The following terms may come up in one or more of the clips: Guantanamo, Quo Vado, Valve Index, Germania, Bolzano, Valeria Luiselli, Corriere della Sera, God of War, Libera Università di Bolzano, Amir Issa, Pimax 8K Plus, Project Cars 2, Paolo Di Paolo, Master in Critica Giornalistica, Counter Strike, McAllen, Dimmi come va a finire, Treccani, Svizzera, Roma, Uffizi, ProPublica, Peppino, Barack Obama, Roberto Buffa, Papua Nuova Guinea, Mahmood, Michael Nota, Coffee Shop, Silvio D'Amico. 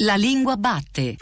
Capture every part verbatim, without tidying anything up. La lingua batte.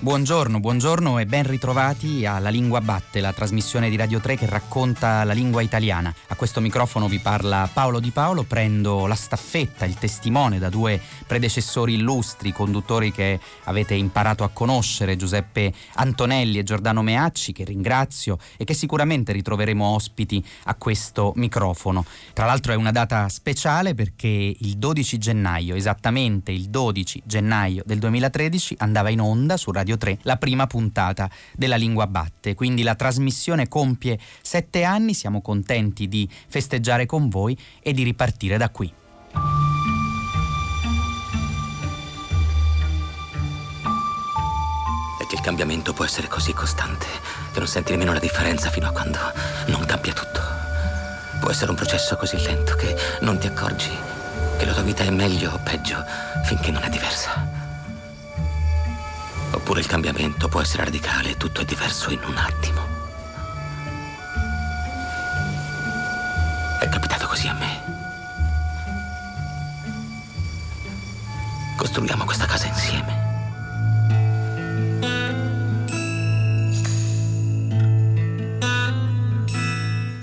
Buongiorno, buongiorno e ben ritrovati a La Lingua Batte, la trasmissione di Radio tre che racconta la lingua italiana. A questo microfono vi parla Paolo Di Paolo, prendo la staffetta, il testimone da due predecessori illustri, conduttori che avete imparato a conoscere, Giuseppe Antonelli e Giordano Meacci, che ringrazio e che sicuramente ritroveremo ospiti a questo microfono. Tra l'altro è una data speciale perché il dodici gennaio, esattamente il dodici gennaio del duemilatredici, andava in onda su Radio tre la prima puntata della Lingua Batte, quindi la trasmissione compie sette anni, siamo contenti di festeggiare con voi e di ripartire da qui. È che il cambiamento può essere così costante che non senti nemmeno la differenza fino a quando non cambia tutto. Può essere un processo così lento che non ti accorgi che la tua vita è meglio o peggio finché non è diversa. Oppure il cambiamento può essere radicale e tutto è diverso in un attimo. È capitato così a me. Costruiamo questa casa insieme.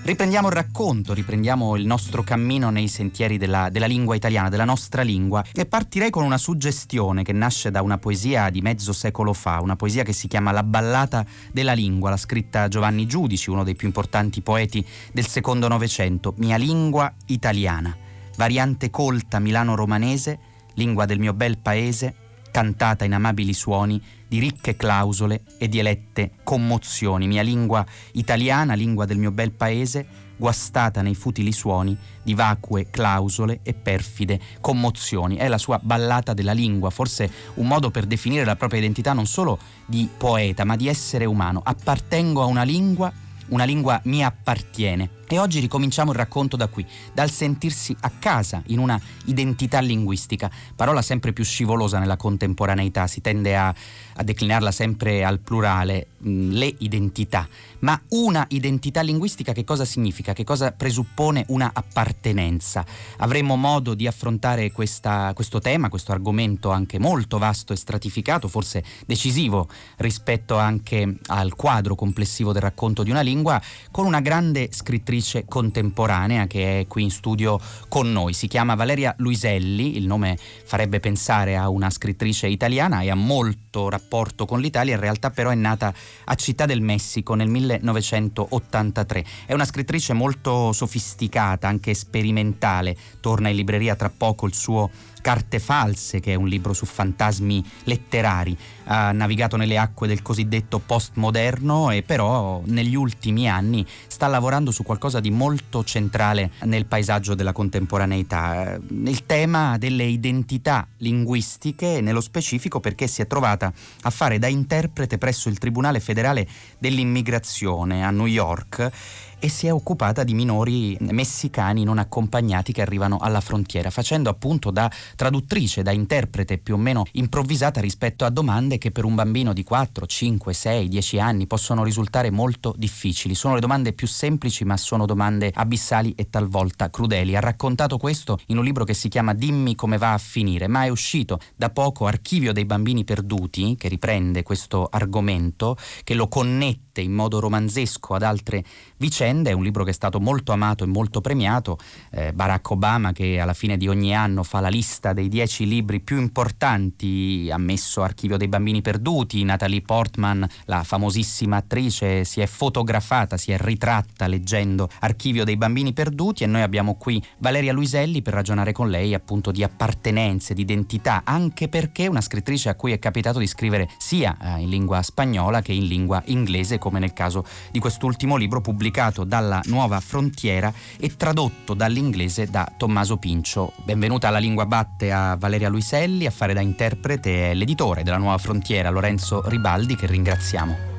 Riprendiamo il racconto, riprendiamo il nostro cammino nei sentieri della, della lingua italiana, della nostra lingua, e partirei con una suggestione che nasce da una poesia di mezzo secolo fa, una poesia che si chiama La ballata della lingua, l'ha scritta Giovanni Giudici, uno dei più importanti poeti del secondo Novecento. Mia lingua italiana, variante colta milano-romanese, lingua del mio bel paese, cantata in amabili suoni di ricche clausole e di elette commozioni, mia lingua italiana, lingua del mio bel paese, guastata nei futili suoni di vacue clausole e perfide commozioni. È la sua ballata della lingua, forse un modo per definire la propria identità non solo di poeta, ma di essere umano. Appartengo a una lingua, una lingua mi appartiene. E oggi ricominciamo il racconto da qui, dal sentirsi a casa in una identità linguistica, parola sempre più scivolosa nella contemporaneità, si tende a, a declinarla sempre al plurale, mh, le identità, ma una identità linguistica che cosa significa, che cosa presuppone una appartenenza? Avremo modo di affrontare questa, questo tema, questo argomento anche molto vasto e stratificato, forse decisivo rispetto anche al quadro complessivo del racconto di una lingua, con una grande scrittrice contemporanea che è qui in studio con noi. Si chiama Valeria Luiselli, il nome farebbe pensare a una scrittrice italiana e ha molto rapporto con l'Italia, in realtà però è nata a Città del Messico nel millenovecentottantatré. È una scrittrice molto sofisticata, anche sperimentale, torna in libreria tra poco il suo Carte false, che è un libro su fantasmi letterari. Ha navigato nelle acque del cosiddetto postmoderno e però negli ultimi anni sta lavorando su qualcosa di molto centrale nel paesaggio della contemporaneità, il tema delle identità linguistiche, nello specifico perché si è trovata a fare da interprete presso il Tribunale federale dell'immigrazione a New York e si è occupata di minori messicani non accompagnati che arrivano alla frontiera, facendo appunto da traduttrice, da interprete più o meno improvvisata rispetto a domande che per un bambino di quattro, cinque, sei, dieci anni possono risultare molto difficili. Sono le domande più semplici, ma sono domande abissali e talvolta crudeli. Ha raccontato questo in un libro che si chiama Dimmi come va a finire, ma è uscito da poco Archivio dei Bambini Perduti, che riprende questo argomento, che lo connette in modo romanzesco ad altre vicende. È un libro che è stato molto amato e molto premiato. eh, Barack Obama, che alla fine di ogni anno fa la lista dei dieci libri più importanti, ha messo Archivio dei Bambini Perduti. Natalie Portman, la famosissima attrice, si è fotografata, si è ritratta leggendo Archivio dei Bambini Perduti, e noi abbiamo qui Valeria Luiselli per ragionare con lei appunto di appartenenze, di identità, anche perché è una scrittrice a cui è capitato di scrivere sia in lingua spagnola che in lingua inglese, come nel caso di quest'ultimo libro pubblicato dalla Nuova Frontiera e tradotto dall'inglese da Tommaso Pincio. Benvenuta alla Lingua Batte a Valeria Luiselli. A fare da interprete è l'editore della Nuova Frontiera, Lorenzo Ribaldi, che ringraziamo.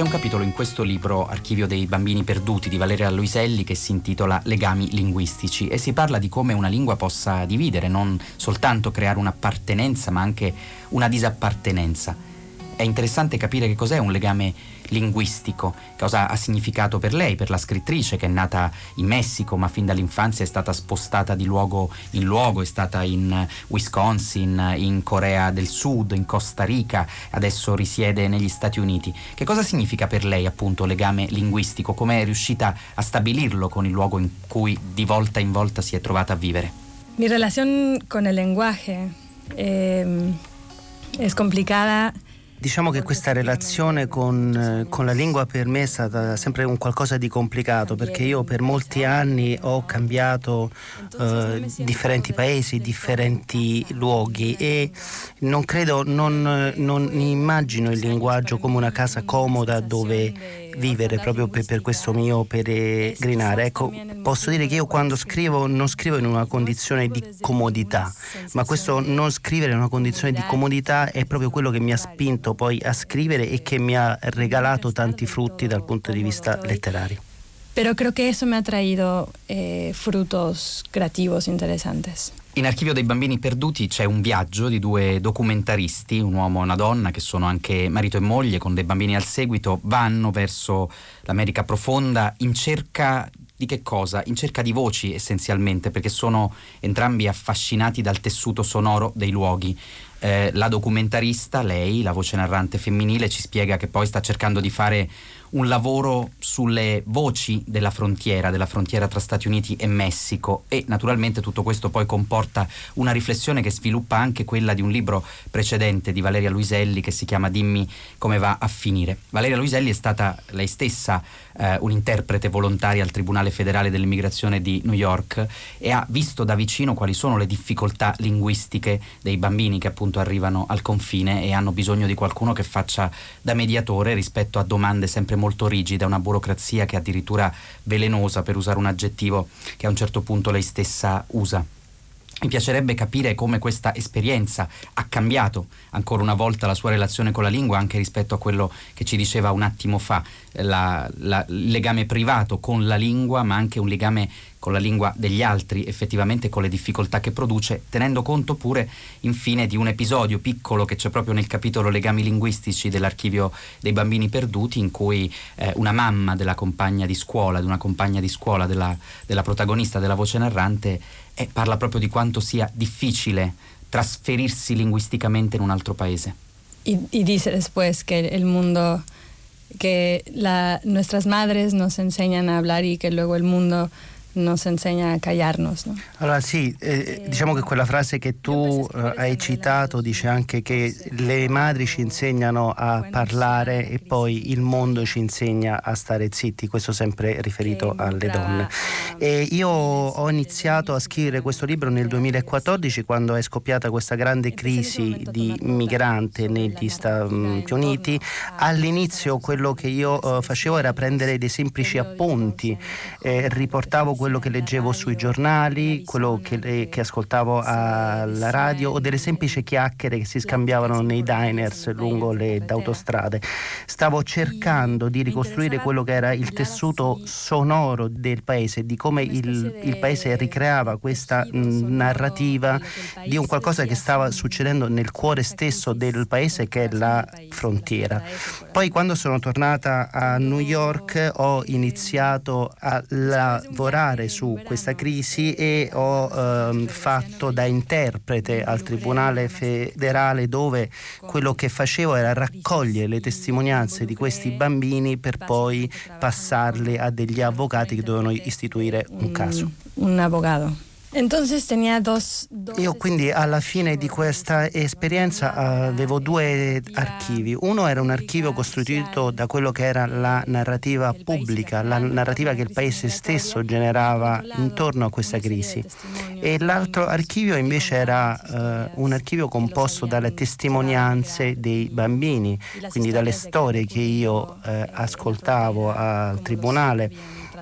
C'è un capitolo in questo libro, Archivio dei Bambini Perduti, di Valeria Luiselli, che si intitola Legami linguistici, e si parla di come una lingua possa dividere, non soltanto creare un'appartenenza ma anche una disappartenenza. È interessante capire che cos'è un legame linguistico, cosa ha significato per lei, per la scrittrice che è nata in Messico ma fin dall'infanzia è stata spostata di luogo in luogo, è stata in Wisconsin, in Corea del Sud, in Costa Rica, adesso risiede negli Stati Uniti. Che cosa significa per lei appunto legame linguistico? Come è riuscita a stabilirlo con il luogo in cui di volta in volta si è trovata a vivere? Mi relazione con il linguaggio è eh, complicata. Diciamo che questa relazione con, con la lingua per me è stata sempre un qualcosa di complicato, perché io per molti anni ho cambiato eh, differenti paesi, differenti luoghi, e non credo, non, non immagino il linguaggio come una casa comoda dove vivere, proprio per, per questo mio peregrinare. Ecco, posso dire che io quando scrivo non scrivo in una condizione di comodità, ma questo non scrivere in una condizione di comodità è proprio quello che mi ha spinto poi a scrivere e che mi ha regalato tanti frutti dal punto di vista letterario. Però credo che eso mi ha traído eh, frutos creativos interessantes. In Archivio dei Bambini Perduti c'è un viaggio di due documentaristi, un uomo e una donna che sono anche marito e moglie con dei bambini al seguito, vanno verso l'America profonda in cerca di che cosa? In cerca di voci essenzialmente, perché sono entrambi affascinati dal tessuto sonoro dei luoghi. Eh, la documentarista, lei, la voce narrante femminile, ci spiega che poi sta cercando di fare un lavoro sulle voci della frontiera, della frontiera tra Stati Uniti e Messico, e naturalmente tutto questo poi comporta una riflessione che sviluppa anche quella di un libro precedente di Valeria Luiselli che si chiama Dimmi come va a finire. Valeria Luiselli è stata lei stessa eh, un'interprete volontaria al Tribunale federale dell'immigrazione di New York e ha visto da vicino quali sono le difficoltà linguistiche dei bambini che appunto arrivano al confine e hanno bisogno di qualcuno che faccia da mediatore rispetto a domande sempre molto rigida, una burocrazia che è addirittura velenosa, per usare un aggettivo che a un certo punto lei stessa usa. Mi piacerebbe capire come questa esperienza ha cambiato ancora una volta la sua relazione con la lingua, anche rispetto a quello che ci diceva un attimo fa, la, la, il legame privato con la lingua, ma anche un legame con la lingua degli altri, effettivamente con le difficoltà che produce, tenendo conto pure infine di un episodio piccolo che c'è proprio nel capitolo Legami linguistici dell'Archivio dei Bambini Perduti, in cui eh, una mamma della compagna di scuola, di una compagna di scuola della, della protagonista, della voce narrante, e parla proprio di quanto sia difficile trasferirsi linguisticamente in un altro paese. Y, y dice después que el mundo, que la, nuestras madres nos enseñan a hablar y que luego el mundo nos enseña a callarnos, no? Allora sì, eh, diciamo che quella frase che tu eh, hai citato dice anche che le madri ci insegnano a parlare e poi il mondo ci insegna a stare zitti, questo sempre riferito alle donne. E io ho iniziato a scrivere questo libro nel duemilaquattordici, quando è scoppiata questa grande crisi di migrante negli Stati Uniti. All'inizio quello che io eh, facevo era prendere dei semplici appunti, eh, riportavo quello che leggevo sui giornali, quello che, che ascoltavo alla radio, o delle semplici chiacchiere che si scambiavano nei diners lungo le autostrade. Stavo cercando di ricostruire quello che era il tessuto sonoro del paese, di come il, il paese ricreava questa narrativa di un qualcosa che stava succedendo nel cuore stesso del paese, che è la frontiera. Poi quando sono tornata a New York ho iniziato a lavorare su questa crisi e ho ehm, fatto da interprete al Tribunale federale, dove quello che facevo era raccogliere le testimonianze di questi bambini per poi passarle a degli avvocati che dovevano istituire un caso. Un avvocato. Io quindi alla fine di questa esperienza avevo due archivi. Uno era un archivio costituito da quello che era la narrativa pubblica, la narrativa che il paese stesso generava intorno a questa crisi, e l'altro archivio invece era eh, un archivio composto dalle testimonianze dei bambini, quindi dalle storie che io eh, ascoltavo al tribunale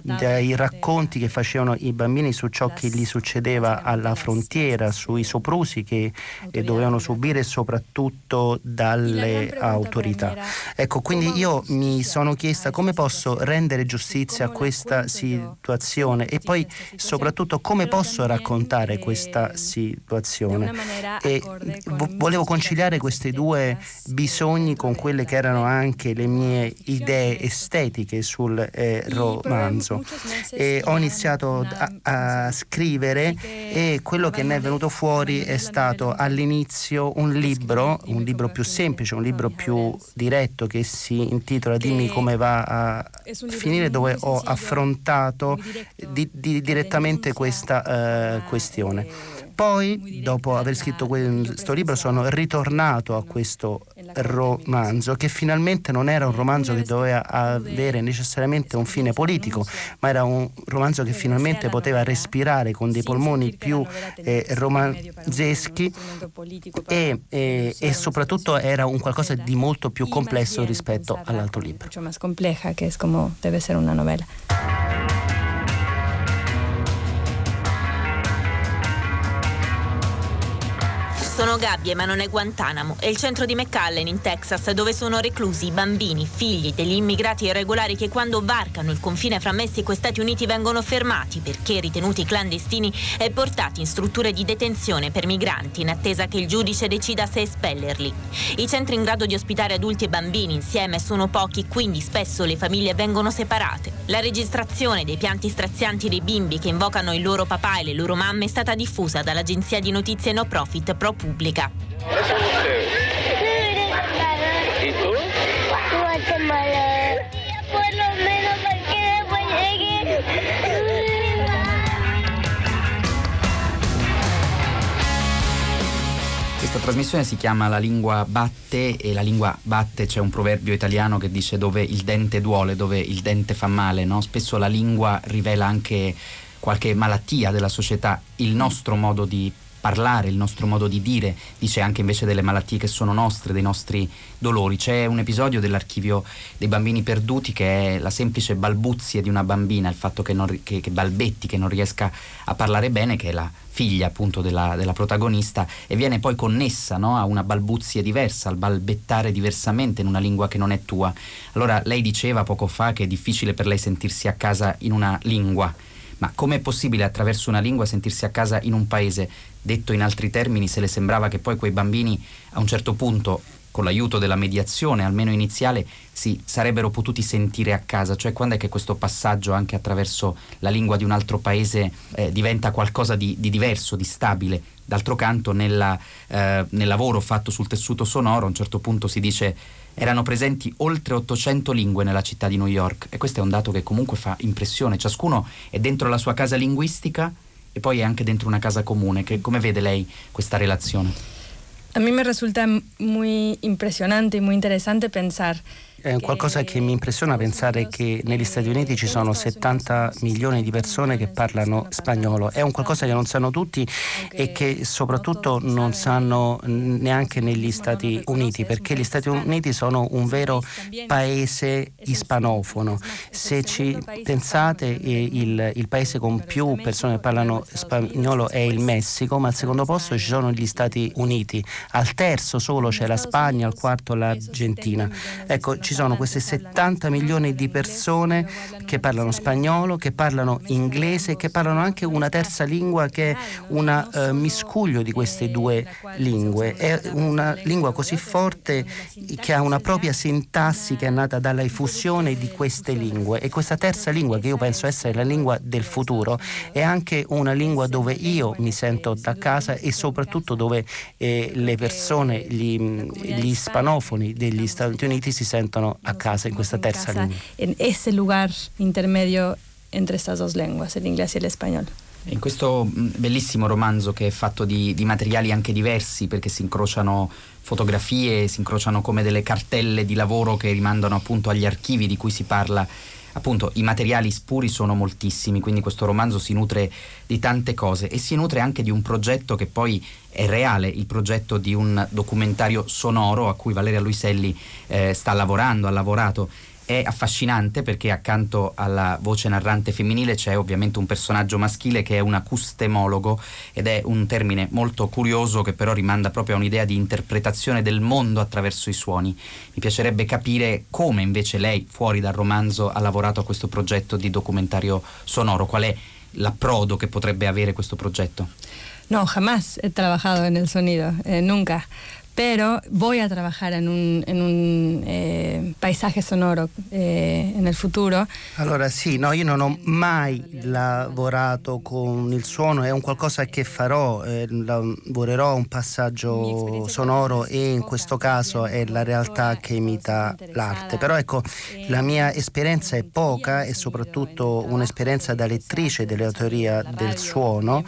dai racconti che facevano i bambini su ciò che gli succedeva alla frontiera, sui soprusi che dovevano subire soprattutto dalle autorità. Ecco, quindi io mi sono chiesta come posso rendere giustizia a questa situazione e poi soprattutto come posso raccontare questa situazione. E volevo conciliare questi due bisogni con quelle che erano anche le mie idee estetiche sul eh, romanzo. E ho iniziato a, a scrivere e quello che ne è venuto fuori è stato all'inizio un libro, un libro più semplice, un libro più diretto che si intitola Dimmi come va a finire, dove ho affrontato di, di, direttamente questa eh, questione. Poi, dopo aver scritto questo libro, sono ritornato a questo romanzo, che finalmente non era un romanzo che doveva avere necessariamente un fine politico, ma era un romanzo che finalmente poteva respirare con dei polmoni più eh, romanzeschi e, e, e soprattutto era un qualcosa di molto più complesso rispetto all'altro libro. Più compleja, che è come deve essere una novella. Sono gabbie, ma non è Guantanamo, è il centro di McAllen in Texas, dove sono reclusi bambini, figli degli immigrati irregolari che quando varcano il confine fra Messico e Stati Uniti vengono fermati perché ritenuti clandestini e portati in strutture di detenzione per migranti in attesa che il giudice decida se espellerli. I centri in grado di ospitare adulti e bambini insieme sono pochi, quindi spesso le famiglie vengono separate. La registrazione dei pianti strazianti dei bimbi che invocano il loro papà e le loro mamme è stata diffusa dall'agenzia di notizie no profit ProPublica. Pubblica. E tu? Guatemala. Per lo meno perché poi lleghi. Questa trasmissione si chiama La lingua batte, e la lingua batte, c'è un proverbio italiano che dice dove il dente duole, dove il dente fa male, no? Spesso la lingua rivela anche qualche malattia della società, il nostro modo di parlare, il nostro modo di dire, dice anche invece delle malattie che sono nostre, dei nostri dolori. C'è un episodio dell'Archivio dei Bambini Perduti che è la semplice balbuzie di una bambina, il fatto che, non, che, che balbetti, che non riesca a parlare bene, che è la figlia appunto della, della protagonista, e viene poi connessa, no, a una balbuzie diversa, al balbettare diversamente in una lingua che non è tua. Allora lei diceva poco fa che è difficile per lei sentirsi a casa in una lingua, ma com'è possibile attraverso una lingua sentirsi a casa in un paese? Detto in altri termini, se le sembrava che poi quei bambini a un certo punto, con l'aiuto della mediazione almeno iniziale, si sarebbero potuti sentire a casa. Cioè, quando è che questo passaggio anche attraverso la lingua di un altro paese eh, diventa qualcosa di, di diverso, di stabile? D'altro canto nella, eh, nel lavoro fatto sul tessuto sonoro a un certo punto si dice erano presenti oltre ottocento lingue nella città di New York, e questo è un dato che comunque fa impressione. Ciascuno è dentro la sua casa linguistica e poi è anche dentro una casa comune. Che, come vede lei questa relazione? A me mi risulta muy impresionante e muy interessante pensare. È qualcosa che mi impressiona pensare che negli Stati Uniti ci sono settanta milioni di persone che parlano spagnolo. È un qualcosa che non sanno tutti e che soprattutto non sanno neanche negli Stati Uniti, perché gli Stati Uniti sono un vero paese ispanofono. Se ci pensate, il, il paese con più persone che parlano spagnolo è il Messico, ma al secondo posto ci sono gli Stati Uniti, al terzo solo c'è la Spagna, al quarto l'Argentina. Ecco, ci sono queste settanta milioni di persone che parlano spagnolo, che parlano inglese, che parlano anche una terza lingua che è un eh, miscuglio di queste due lingue. È una lingua così forte che ha una propria sintassi che è nata dalla effusione di queste lingue, e questa terza lingua, che io penso essere la lingua del futuro, è anche una lingua dove io mi sento da casa e soprattutto dove eh, le persone, gli, gli ispanofoni degli Stati Uniti si sentono a casa in questa terza lingua. In ese lugar intermedio entre estas dos lenguas, el inglés y el español. In questo bellissimo romanzo, che è fatto di, di materiali anche diversi, perché si incrociano fotografie, si incrociano come delle cartelle di lavoro che rimandano appunto agli archivi di cui si parla. Appunto, i materiali spuri sono moltissimi, quindi questo romanzo si nutre di tante cose e si nutre anche di un progetto che poi è reale, il progetto di un documentario sonoro a cui Valeria Luiselli eh, sta lavorando, ha lavorato. È affascinante perché accanto alla voce narrante femminile c'è ovviamente un personaggio maschile che è un acustemologo, ed è un termine molto curioso che però rimanda proprio a un'idea di interpretazione del mondo attraverso i suoni. Mi piacerebbe capire come invece lei, fuori dal romanzo, ha lavorato a questo progetto di documentario sonoro. Qual è l'approdo che potrebbe avere questo progetto? No, jamás he trabajado en el sonido, eh, nunca. Pero voy a trabajar en un, en un eh, paisaje sonoro eh, nel futuro. Allora sì, no, io non ho mai lavorato con il suono, è un qualcosa che farò, eh, lavorerò un passaggio sonoro e in questo caso è la realtà che imita l'arte. Però ecco, la mia esperienza è poca, e soprattutto un'esperienza da lettrice della teoria del suono.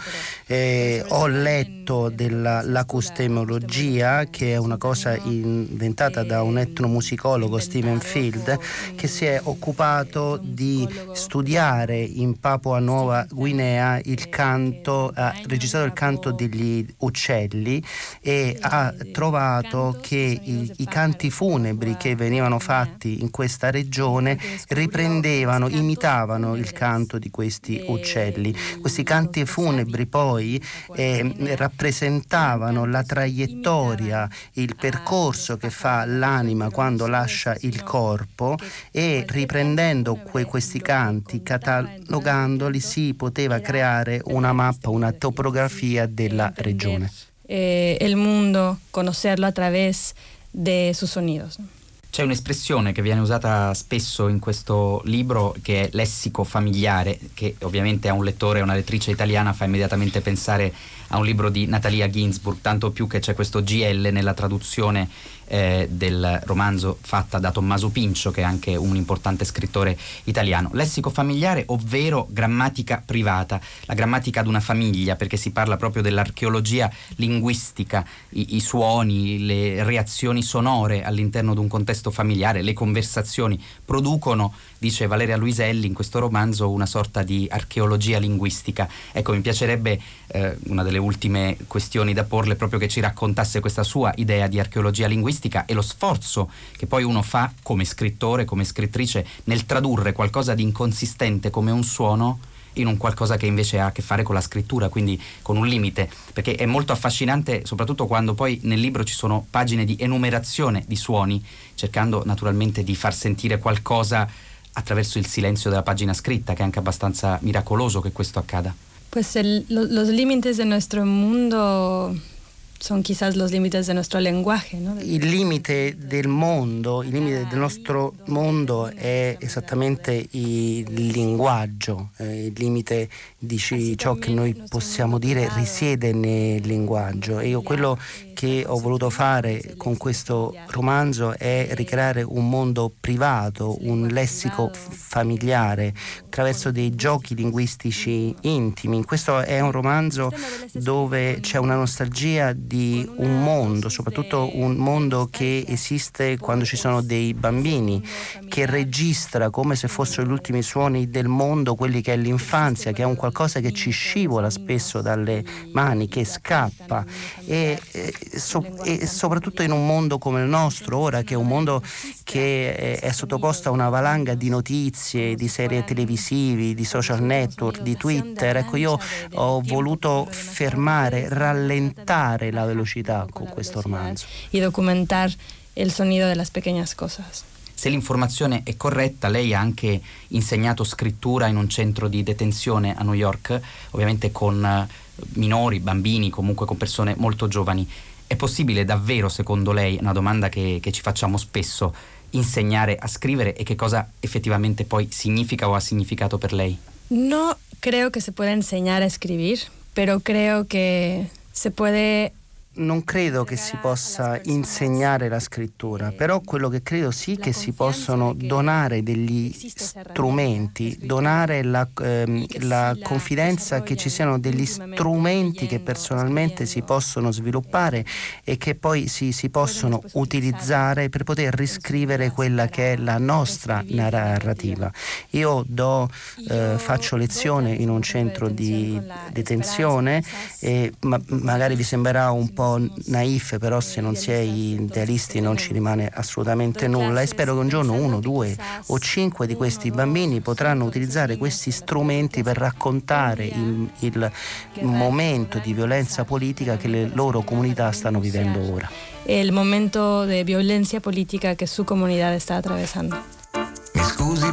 Eh, ho letto dell'acustemologia, che è una cosa inventata da un etnomusicologo, Stephen Field, che si è occupato di studiare in Papua Nuova Guinea il canto, ha registrato il canto degli uccelli, e ha trovato che i, i canti funebri che venivano fatti in questa regione riprendevano, imitavano il canto di questi uccelli. Questi canti funebri poi eh, rappresentavano la traiettoria, il percorso che fa l'anima quando lascia il corpo, e riprendendo que- questi canti, catalogandoli, si poteva creare una mappa, una topografia della regione. Eh, il mondo, conoscerlo attraverso dei suoi sonidos. C'è un'espressione che viene usata spesso in questo libro, che è lessico familiare, che ovviamente a un lettore e una lettrice italiana fa immediatamente pensare a un libro di Natalia Ginzburg, tanto più che c'è questo G L nella traduzione eh, del romanzo fatta da Tommaso Pincio, che è anche un importante scrittore italiano. Lessico familiare, ovvero grammatica privata, la grammatica di una famiglia, perché si parla proprio dell'archeologia linguistica, i, i suoni, le reazioni sonore all'interno di un contesto familiare, le conversazioni producono, dice Valeria Luiselli in questo romanzo, una sorta di archeologia linguistica. Ecco, mi piacerebbe, eh, una delle ultime questioni da porle, proprio che ci raccontasse questa sua idea di archeologia linguistica e lo sforzo che poi uno fa come scrittore, come scrittrice, nel tradurre qualcosa di inconsistente come un suono in un qualcosa che invece ha a che fare con la scrittura, quindi con un limite, perché è molto affascinante soprattutto quando poi nel libro ci sono pagine di enumerazione di suoni, cercando naturalmente di far sentire qualcosa attraverso il silenzio della pagina scritta, che è anche abbastanza miracoloso che questo accada. Pues el, lo, los límites de nuestro mundo son quizás los límites de nuestro lenguaje, ¿no? Il limite del mondo, il limite del nostro mondo è esattamente il linguaggio, eh, il limite di ciò che noi possiamo dire risiede nel linguaggio, e io quello che ho voluto fare con questo romanzo è ricreare un mondo privato, un lessico familiare, attraverso dei giochi linguistici intimi. Questo è un romanzo dove c'è una nostalgia di un mondo, soprattutto un mondo che esiste quando ci sono dei bambini, che registra come se fossero gli ultimi suoni del mondo, quelli che è l'infanzia, che è un qualcosa che ci scivola spesso dalle mani, che scappa, e, e, so, e soprattutto in un mondo come il nostro ora, che è un mondo che è sottoposto a una valanga di notizie, di serie televisivi, di social network, di Twitter. Ecco, io ho voluto fermare, rallentare la velocità con questo romanzo. E documentare il sonido delle piccole cose. Se l'informazione è corretta, lei ha anche insegnato scrittura in un centro di detenzione a New York, ovviamente con minori, bambini, comunque con persone molto giovani. È possibile davvero, secondo lei, una domanda che, che ci facciamo spesso, insegnare a scrivere, e che cosa effettivamente poi significa o ha significato per lei? No, creo que se pueda enseñar a escribir, pero creo que se puede. Non credo che si possa insegnare la scrittura, però quello che credo sì che si possono donare degli strumenti, donare la, ehm, la confidenza che ci siano degli strumenti che personalmente si possono sviluppare e che poi si, si possono utilizzare per poter riscrivere quella che è la nostra narrativa. Io do, eh, faccio lezione in un centro di detenzione, e ma, magari vi sembrerà un po' po' naif, però se non si è idealisti non ci rimane assolutamente nulla, e spero che un giorno uno, due o cinque di questi bambini potranno utilizzare questi strumenti per raccontare il, il momento di violenza politica che le loro comunità stanno vivendo ora. E il momento di violenza politica che su comunità sta attraversando. Mi scusi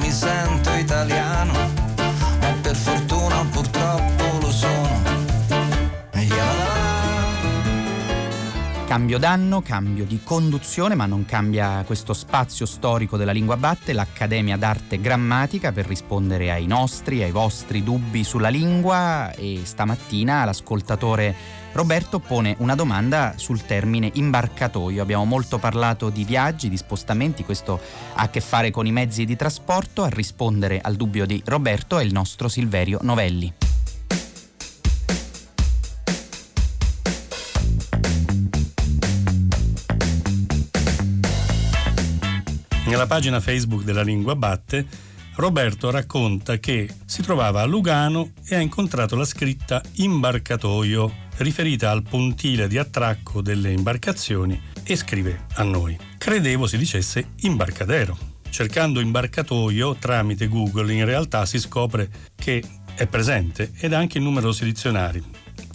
Mi sento italiano, ma per fortuna purtroppo lo sono. Cambio d'anno, cambio di conduzione, ma non cambia questo spazio storico della lingua batte, l'Accademia d'Arte Grammatica, per rispondere ai nostri, ai vostri dubbi sulla lingua. E stamattina l'ascoltatore Roberto pone una domanda sul termine imbarcatoio. Abbiamo molto parlato di viaggi, di spostamenti, questo ha a che fare con i mezzi di trasporto. A rispondere al dubbio di Roberto è il nostro Silverio Novelli. Nella pagina Facebook della Lingua Batte, Roberto racconta che si trovava a Lugano e ha incontrato la scritta imbarcatoio, riferita al pontile di attracco delle imbarcazioni, e scrive a noi: credevo si dicesse imbarcadero. Cercando imbarcatoio tramite Google in realtà si scopre che è presente ed anche in numerosi dizionari: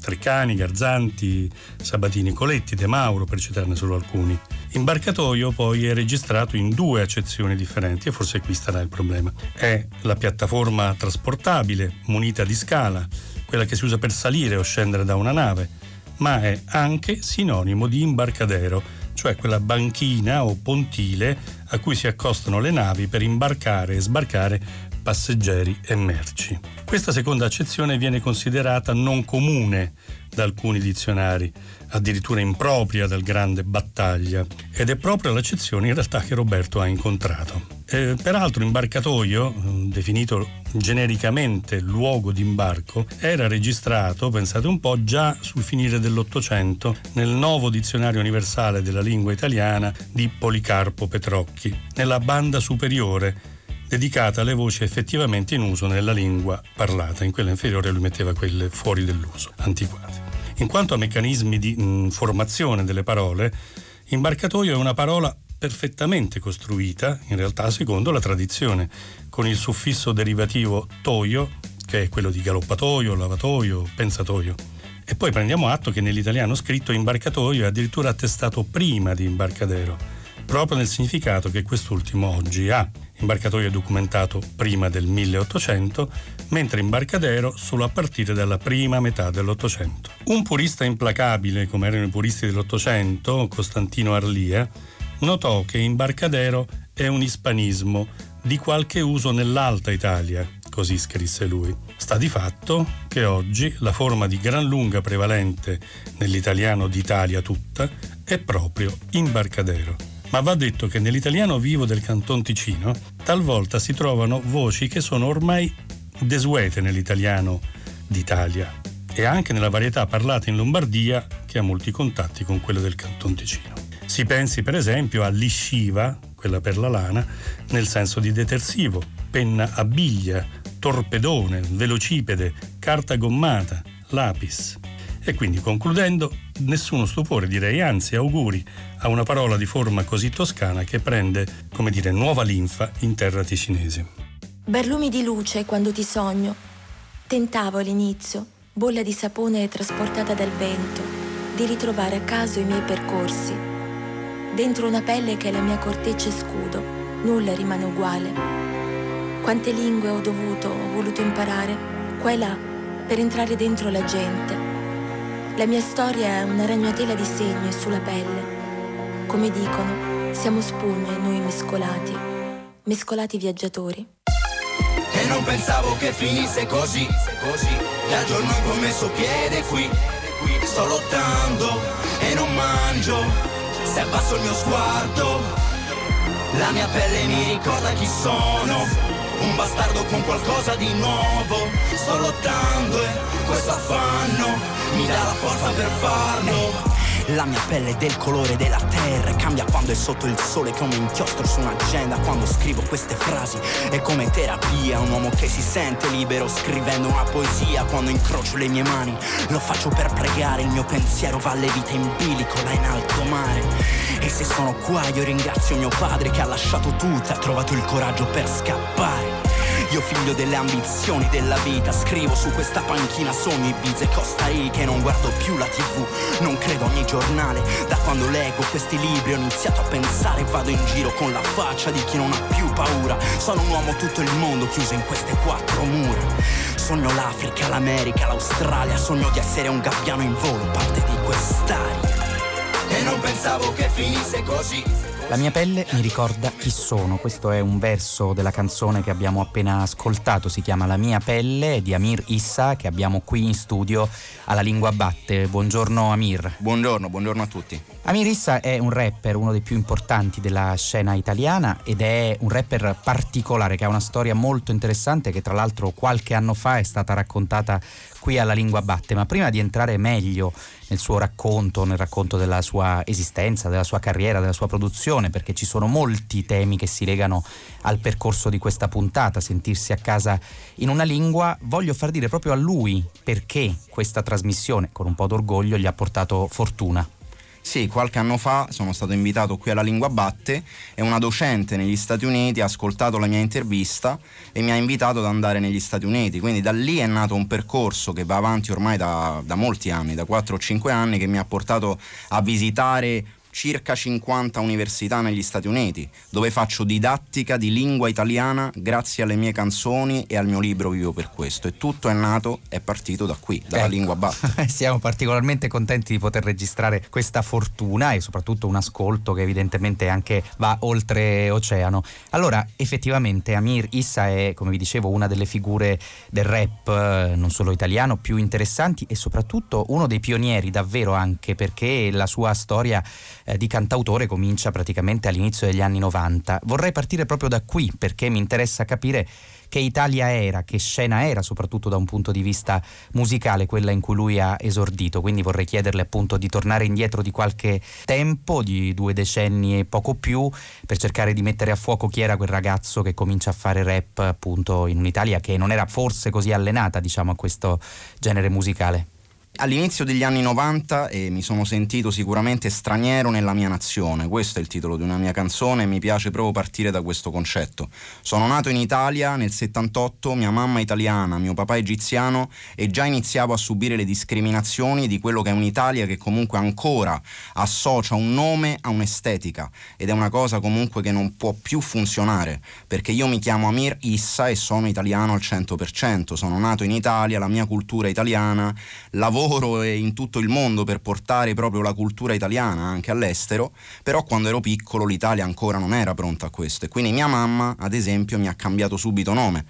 Treccani, Garzanti, Sabatini, Coletti, De Mauro, per citarne solo alcuni. Imbarcatoio poi è registrato in due accezioni differenti, e forse qui starà il problema. È la piattaforma trasportabile munita di scala, quella che si usa per salire o scendere da una nave, ma è anche sinonimo di imbarcadero, cioè quella banchina o pontile a cui si accostano le navi per imbarcare e sbarcare passeggeri e merci. Questa seconda accezione viene considerata non comune da alcuni dizionari, addirittura impropria del Grande Battaglia, ed è proprio l'accezione in realtà che Roberto ha incontrato. Eh, peraltro imbarcatoio, definito genericamente luogo d'imbarco, era registrato, pensate un po', già sul finire dell'Ottocento nel Novo Dizionario Universale della Lingua Italiana di Policarpo Petrocchi, nella banda superiore dedicata alle voci effettivamente in uso nella lingua parlata. In quella inferiore lui metteva quelle fuori dell'uso, antiquate. In quanto a meccanismi di mh, formazione delle parole, imbarcatoio è una parola perfettamente costruita, in realtà secondo la tradizione, con il suffisso derivativo toio, che è quello di galoppatoio, lavatoio, pensatoio. E poi prendiamo atto che nell'italiano scritto imbarcatoio è addirittura attestato prima di imbarcadero, proprio nel significato che quest'ultimo oggi ha. Imbarcatoio è documentato prima del milleottocento, mentre imbarcadero solo a partire dalla prima metà dell'Ottocento. Un purista implacabile, come erano i puristi dell'Ottocento, Costantino Arlia, notò che imbarcadero è un ispanismo di qualche uso nell'Alta Italia, così scrisse lui. Sta di fatto che oggi la forma di gran lunga prevalente nell'italiano d'Italia tutta è proprio imbarcadero. Ma va detto che nell'italiano vivo del Canton Ticino talvolta si trovano voci che sono ormai desuete nell'italiano d'Italia e anche nella varietà parlata in Lombardia, che ha molti contatti con quella del Canton Ticino. Si pensi per esempio a lisciva, quella per la lana, nel senso di detersivo, penna a biglia, torpedone, velocipede, carta gommata, lapis. E quindi, concludendo, nessuno stupore, direi, anzi auguri a una parola di forma così toscana che prende, come dire, nuova linfa in terra ticinese. Barlumi di luce quando ti sogno, tentavo all'inizio, bolla di sapone trasportata dal vento, di ritrovare a caso i miei percorsi. Dentro una pelle che è la mia corteccia e scudo, nulla rimane uguale. Quante lingue ho dovuto, ho voluto imparare, qua e là, per entrare dentro la gente. La mia storia è una ragnatela di segni sulla pelle. Come dicono, siamo spugne noi mescolati, mescolati viaggiatori. E non pensavo che finisse così, così. Da giorno ho messo piede qui. qui sto lottando e non mangio. Se abbasso il mio sguardo, la mia pelle mi ricorda chi sono. Un bastardo con qualcosa di nuovo. Sto lottando e questo affanno mi dà la forza per farlo. La mia pelle è del colore della terra, cambia quando è sotto il sole, come inchiostro su un'agenda. Quando scrivo queste frasi è come terapia. Un uomo che si sente libero scrivendo una poesia. Quando incrocio le mie mani lo faccio per pregare. Il mio pensiero va alle vite in bilico là in alto mare. E se sono qua io ringrazio mio padre che ha lasciato tutto, ha trovato il coraggio per scappare. Io figlio delle ambizioni della vita, scrivo su questa panchina sogni, Ibiza e Costa Rica. E non guardo più la tv, non credo ogni giornale. Da quando leggo questi libri ho iniziato a pensare e vado in giro con la faccia di chi non ha più paura. Sono un uomo tutto il mondo chiuso in queste quattro mura. Sogno l'Africa, l'America, l'Australia. Sogno di essere un gabbiano in volo, parte di quest'aria. E non pensavo che finisse così. La mia pelle mi ricorda chi sono. Questo è un verso della canzone che abbiamo appena ascoltato, si chiama La mia pelle di Amir Issa, che abbiamo qui in studio alla Lingua Batte. Buongiorno Amir. Buongiorno, buongiorno a tutti. Amir Issa è un rapper, uno dei più importanti della scena italiana, ed è un rapper particolare che ha una storia molto interessante che tra l'altro qualche anno fa è stata raccontata qui alla Lingua Batte. Ma prima di entrare meglio nel suo racconto, nel racconto della sua esistenza, della sua carriera, della sua produzione, perché ci sono molti temi che si legano al percorso di questa puntata, sentirsi a casa in una lingua, voglio far dire proprio a lui perché questa trasmissione, con un po' d'orgoglio, gli ha portato fortuna. Sì, qualche anno fa sono stato invitato qui alla Lingua Batte e una docente negli Stati Uniti ha ascoltato la mia intervista e mi ha invitato ad andare negli Stati Uniti, quindi da lì è nato un percorso che va avanti ormai da, da molti anni, da quattro o cinque anni, che mi ha portato a visitare circa cinquanta università negli Stati Uniti, dove faccio didattica di lingua italiana grazie alle mie canzoni e al mio libro Vivo per questo. E tutto è nato, è partito da qui, dalla ecco. Lingua Batte. Siamo particolarmente contenti di poter registrare questa fortuna e soprattutto un ascolto che evidentemente anche va oltre oceano. Allora, effettivamente Amir Issa è, come vi dicevo, una delle figure del rap, non solo italiano, più interessanti e soprattutto uno dei pionieri davvero, anche perché la sua storia di cantautore comincia praticamente all'inizio degli anni novanta. Vorrei partire proprio da qui perché mi interessa capire che Italia era, che scena era, soprattutto da un punto di vista musicale, quella in cui lui ha esordito. Quindi vorrei chiederle appunto di tornare indietro di qualche tempo, di due decenni e poco più, per cercare di mettere a fuoco chi era quel ragazzo che comincia a fare rap appunto in un'Italia che non era forse così allenata, diciamo, a questo genere musicale. All'inizio degli anni novanta eh, mi sono sentito sicuramente straniero nella mia nazione, questo è il titolo di una mia canzone e mi piace proprio partire da questo concetto. Sono nato in Italia nel settantotto, mia mamma è italiana, mio papà è egiziano e già iniziavo a subire le discriminazioni di quello che è un'Italia che comunque ancora associa un nome a un'estetica, ed è una cosa comunque che non può più funzionare, perché io mi chiamo Amir Issa e sono italiano al cento per cento, sono nato in Italia, la mia cultura è italiana, lavoro e in tutto il mondo per portare proprio la cultura italiana anche all'estero, però quando ero piccolo l'Italia ancora non era pronta a questo e quindi mia mamma, ad esempio, mi ha cambiato subito nome.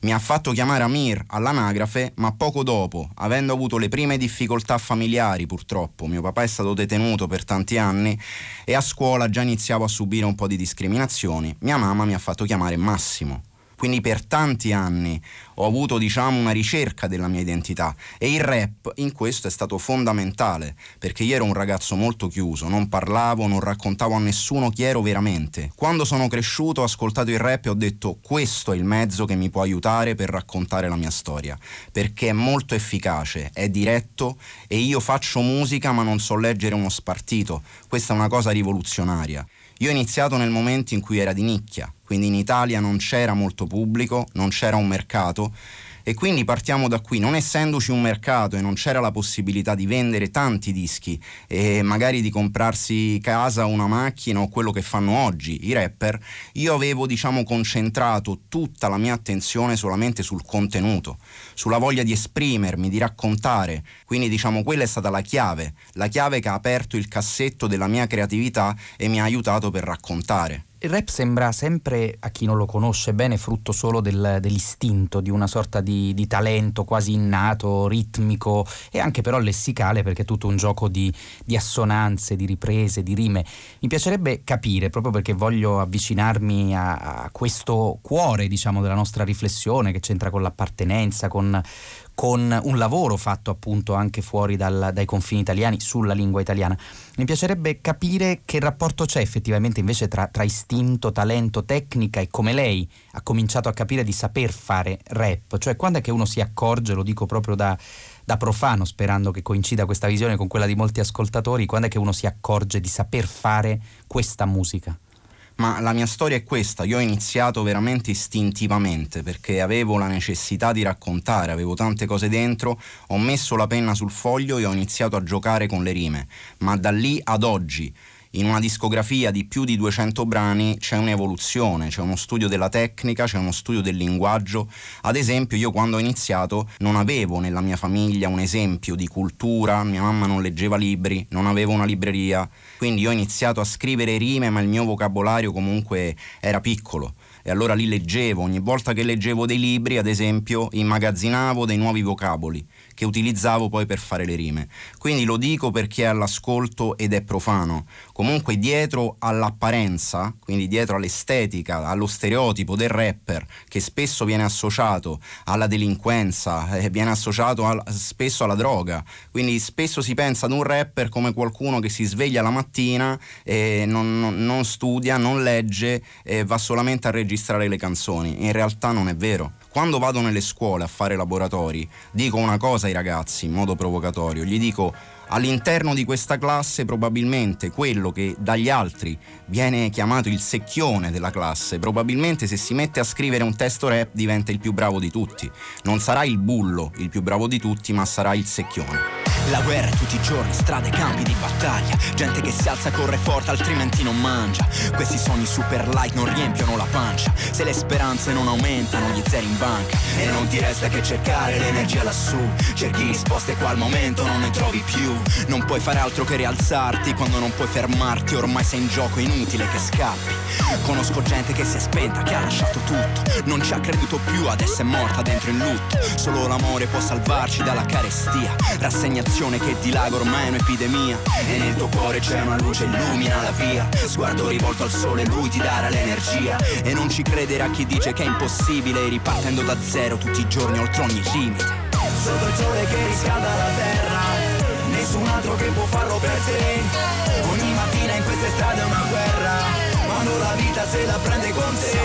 Mi ha fatto chiamare Amir all'anagrafe, ma poco dopo, avendo avuto le prime difficoltà familiari purtroppo, mio papà è stato detenuto per tanti anni e a scuola già iniziavo a subire un po' di discriminazioni, mia mamma mi ha fatto chiamare Massimo. Quindi per tanti anni ho avuto, diciamo, una ricerca della mia identità e il rap in questo è stato fondamentale, perché io ero un ragazzo molto chiuso, non parlavo, non raccontavo a nessuno chi ero veramente. Quando sono cresciuto ho ascoltato il rap e ho detto questo è il mezzo che mi può aiutare per raccontare la mia storia, perché è molto efficace, è diretto e io faccio musica ma non so leggere uno spartito, questa è una cosa rivoluzionaria. Io ho iniziato nel momento in cui era di nicchia, quindi in Italia non c'era molto pubblico, non c'era un mercato e quindi partiamo da qui, non essendoci un mercato e non c'era la possibilità di vendere tanti dischi e magari di comprarsi casa, una macchina o quello che fanno oggi i rapper, io avevo, diciamo, concentrato tutta la mia attenzione solamente sul contenuto, sulla voglia di esprimermi, di raccontare, quindi diciamo quella è stata la chiave, la chiave che ha aperto il cassetto della mia creatività e mi ha aiutato per raccontare. Il rap sembra sempre, a chi non lo conosce bene, frutto solo del, dell'istinto, di una sorta di, di talento quasi innato, ritmico e anche però lessicale, perché è tutto un gioco di, di assonanze, di riprese, di rime. Mi piacerebbe capire, proprio perché voglio avvicinarmi a, a questo cuore, diciamo, della nostra riflessione, che c'entra con l'appartenenza, con... con un lavoro fatto appunto anche fuori dal, dai confini italiani sulla lingua italiana. Mi piacerebbe capire che rapporto c'è effettivamente invece tra, tra istinto, talento, tecnica e come lei ha cominciato a capire di saper fare rap. Cioè, quando è che uno si accorge, lo dico proprio da, da profano, sperando che coincida questa visione con quella di molti ascoltatori, quando è che uno si accorge di saper fare questa musica? Ma la mia storia è questa: io ho iniziato veramente istintivamente perché avevo la necessità di raccontare, avevo tante cose dentro, ho messo la penna sul foglio e ho iniziato a giocare con le rime, ma da lì ad oggi, in una discografia di più di duecento brani, c'è un'evoluzione, c'è uno studio della tecnica, c'è uno studio del linguaggio. Ad esempio, io quando ho iniziato non avevo nella mia famiglia un esempio di cultura, mia mamma non leggeva libri, non avevo una libreria, quindi io ho iniziato a scrivere rime, ma il mio vocabolario comunque era piccolo. E allora li leggevo, ogni volta che leggevo dei libri, ad esempio, immagazzinavo dei nuovi vocaboli che utilizzavo poi per fare le rime. Quindi lo dico per chi è all'ascolto ed è profano: comunque dietro all'apparenza, quindi dietro all'estetica, allo stereotipo del rapper, che spesso viene associato alla delinquenza, eh, viene associato al, spesso alla droga, quindi spesso si pensa ad un rapper come qualcuno che si sveglia la mattina e non, non, non studia, non legge e va solamente a registrare le canzoni. In realtà non è vero. Quando vado nelle scuole a fare laboratori dico una cosa ai ragazzi in modo provocatorio, gli dico: all'interno di questa classe probabilmente quello che dagli altri viene chiamato il secchione della classe, probabilmente se si mette a scrivere un testo rap diventa il più bravo di tutti. Non sarà il bullo il più bravo di tutti, ma sarà il secchione. La guerra è tutti i giorni, strade, campi di battaglia, gente che si alza, corre forte, altrimenti non mangia. Questi sogni super light non riempiono la pancia, se le speranze non aumentano gli zeri in banca. E non ti resta che cercare l'energia lassù, cerchi risposte qua al momento non ne trovi più. Non puoi fare altro che rialzarti quando non puoi fermarti, ormai sei in gioco, è inutile che scappi. Conosco gente che si è spenta, che ha lasciato tutto, non ci ha creduto più, adesso è morta dentro il lutto. Solo l'amore può salvarci dalla carestia, rassegnazione che dilaga ormai è un'epidemia. E nel tuo cuore c'è una luce, illumina la via, sguardo rivolto al sole, lui ti darà l'energia. E non ci credere a chi dice che è impossibile, ripartendo da zero tutti i giorni oltre ogni limite. Sotto il sole che riscalda la terra, nessun altro che può farlo per te. Ogni mattina in queste strade è una guerra, quando la vita se la prende con te.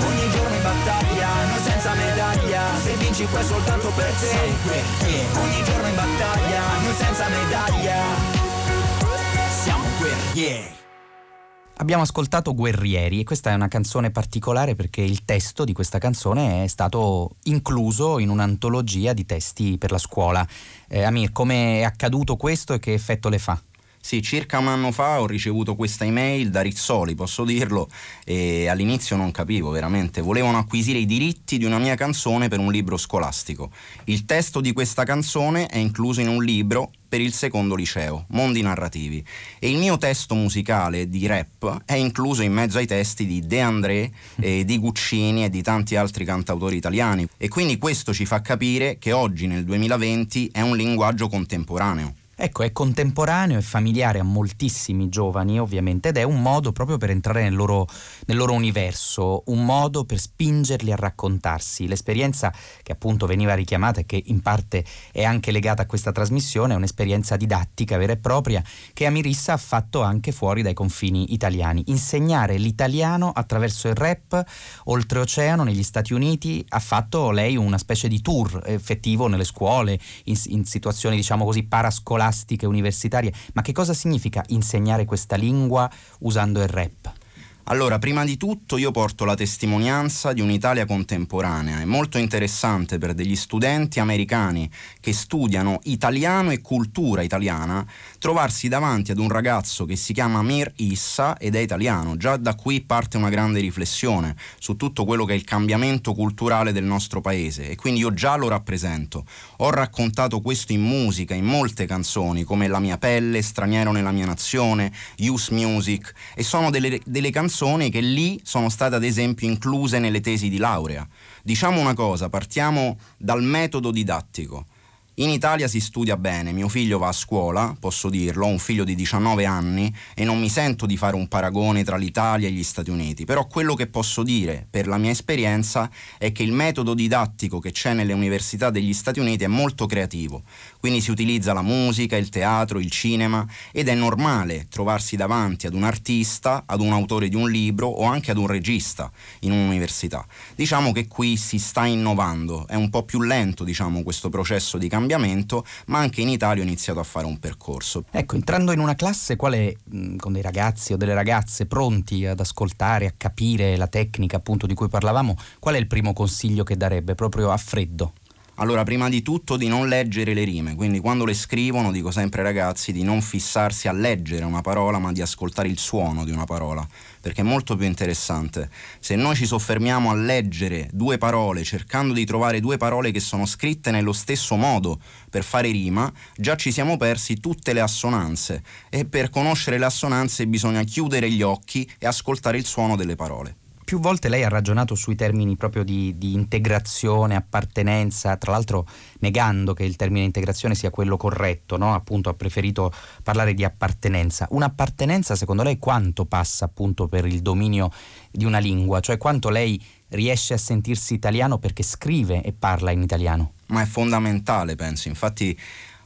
Ogni giorno in battaglia, noi senza medaglia, se vinci qua è soltanto per te. Ogni giorno in battaglia, noi senza medaglia, siamo guerrieri. Abbiamo ascoltato Guerrieri, e questa è una canzone particolare perché il testo di questa canzone è stato incluso in un'antologia di testi per la scuola. Eh, Amir, come è accaduto questo e che effetto le fa? Sì, circa un anno fa ho ricevuto questa email da Rizzoli, posso dirlo, e all'inizio non capivo veramente. Volevano acquisire i diritti di una mia canzone per un libro scolastico. Il testo di questa canzone è incluso in un libro per il secondo liceo, Mondi Narrativi, e il mio testo musicale di rap è incluso in mezzo ai testi di De André, eh, di Guccini e di tanti altri cantautori italiani. E quindi questo ci fa capire che oggi, nel duemilaventi, è un linguaggio contemporaneo. Ecco, è contemporaneo e familiare a moltissimi giovani, ovviamente, ed è un modo proprio per entrare nel loro, nel loro universo, un modo per spingerli a raccontarsi. L'esperienza che appunto veniva richiamata e che in parte è anche legata a questa trasmissione è un'esperienza didattica vera e propria che Amir Issa ha fatto anche fuori dai confini italiani. Insegnare l'italiano attraverso il rap oltreoceano negli Stati Uniti. Ha fatto lei una specie di tour effettivo nelle scuole, in, in situazioni, diciamo così, parascolari, universitarie. Ma che cosa significa insegnare questa lingua usando il rap? Allora, prima di tutto io porto la testimonianza di un'Italia contemporanea. È molto interessante per degli studenti americani che studiano italiano e cultura italiana trovarsi davanti ad un ragazzo che si chiama Amir Issa ed è italiano. Già da qui parte una grande riflessione su tutto quello che è il cambiamento culturale del nostro paese, e quindi io già lo rappresento. Ho raccontato questo in musica, in molte canzoni, come La mia pelle, Straniero nella mia nazione, Youth Music, e sono delle, delle canzoni persone che lì sono state ad esempio incluse nelle tesi di laurea. Diciamo una cosa, partiamo dal metodo didattico. In Italia si studia bene, mio figlio va a scuola, posso dirlo, ho un figlio di diciannove anni e non mi sento di fare un paragone tra l'Italia e gli Stati Uniti, però quello che posso dire per la mia esperienza è che il metodo didattico che c'è nelle università degli Stati Uniti è molto creativo, quindi si utilizza la musica, il teatro, il cinema, ed è normale trovarsi davanti ad un artista, ad un autore di un libro o anche ad un regista in un'università. Diciamo che qui si sta innovando, è un po' più lento, diciamo, questo processo di cambiamento, ma anche in Italia ho iniziato a fare un percorso. Ecco, entrando in una classe quale, con dei ragazzi o delle ragazze pronti ad ascoltare, a capire la tecnica appunto di cui parlavamo, qual è il primo consiglio che darebbe proprio a freddo? Allora, prima di tutto di non leggere le rime, quindi quando le scrivono dico sempre ai ragazzi di non fissarsi a leggere una parola ma di ascoltare il suono di una parola, perché è molto più interessante. Se noi ci soffermiamo a leggere due parole cercando di trovare due parole che sono scritte nello stesso modo per fare rima, già ci siamo persi tutte le assonanze, e per conoscere le assonanze bisogna chiudere gli occhi e ascoltare il suono delle parole. Più volte lei ha ragionato sui termini proprio di, di integrazione, appartenenza, tra l'altro negando che il termine integrazione sia quello corretto, no? Appunto ha preferito parlare di appartenenza. Un'appartenenza secondo lei quanto passa appunto per il dominio di una lingua? Cioè quanto lei riesce a sentirsi italiano perché scrive e parla in italiano? Ma è fondamentale, penso, infatti...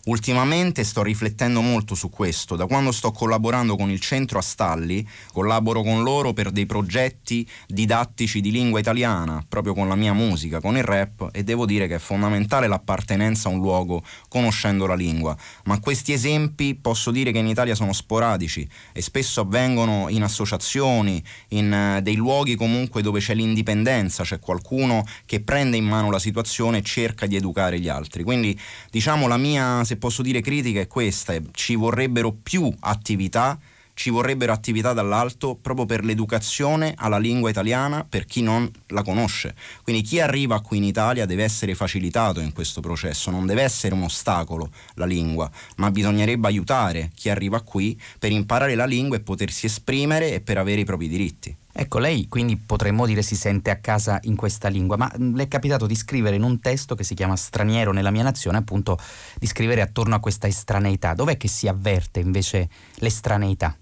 Ultimamente sto riflettendo molto su questo, da quando sto collaborando con il centro a Stalli, collaboro con loro per dei progetti didattici di lingua italiana, proprio con la mia musica, con il rap, e devo dire che è fondamentale l'appartenenza a un luogo conoscendo la lingua, ma questi esempi posso dire che in Italia sono sporadici e spesso avvengono in associazioni, in dei luoghi comunque dove c'è l'indipendenza, c'è qualcuno che prende in mano la situazione e cerca di educare gli altri. Quindi diciamo la mia, se posso dire, critica è questa: ci vorrebbero più attività, ci vorrebbero attività dall'alto proprio per l'educazione alla lingua italiana per chi non la conosce. Quindi chi arriva qui in Italia deve essere facilitato in questo processo, non deve essere un ostacolo la lingua, ma bisognerebbe aiutare chi arriva qui per imparare la lingua e potersi esprimere e per avere i propri diritti. Ecco, lei quindi potremmo dire si sente a casa in questa lingua, ma le è capitato di scrivere in un testo che si chiama Straniero nella mia nazione, appunto di scrivere attorno a questa estraneità. Dov'è che si avverte invece l'estraneità?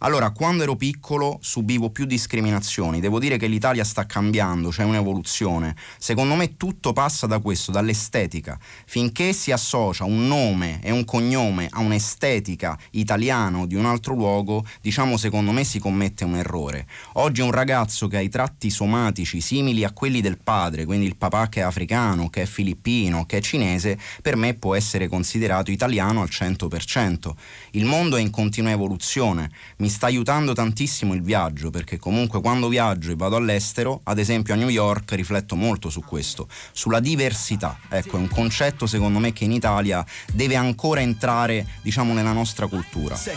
Allora, quando ero piccolo subivo più discriminazioni, devo dire che l'Italia sta cambiando, c'è un'evoluzione. Secondo me tutto passa da questo, dall'estetica. Finché si associa un nome e un cognome a un'estetica italiana o di un altro luogo, diciamo, secondo me si commette un errore. Oggi un ragazzo che ha i tratti somatici simili a quelli del padre, quindi il papà che è africano, che è filippino, che è cinese, per me può essere considerato italiano al cento per cento. Il mondo è in continua evoluzione. Mi sta aiutando tantissimo il viaggio, perché comunque quando viaggio e vado all'estero, ad esempio a New York, rifletto molto su questo, sulla diversità. Ecco, è un concetto secondo me che in Italia deve ancora entrare, diciamo, nella nostra cultura. Sei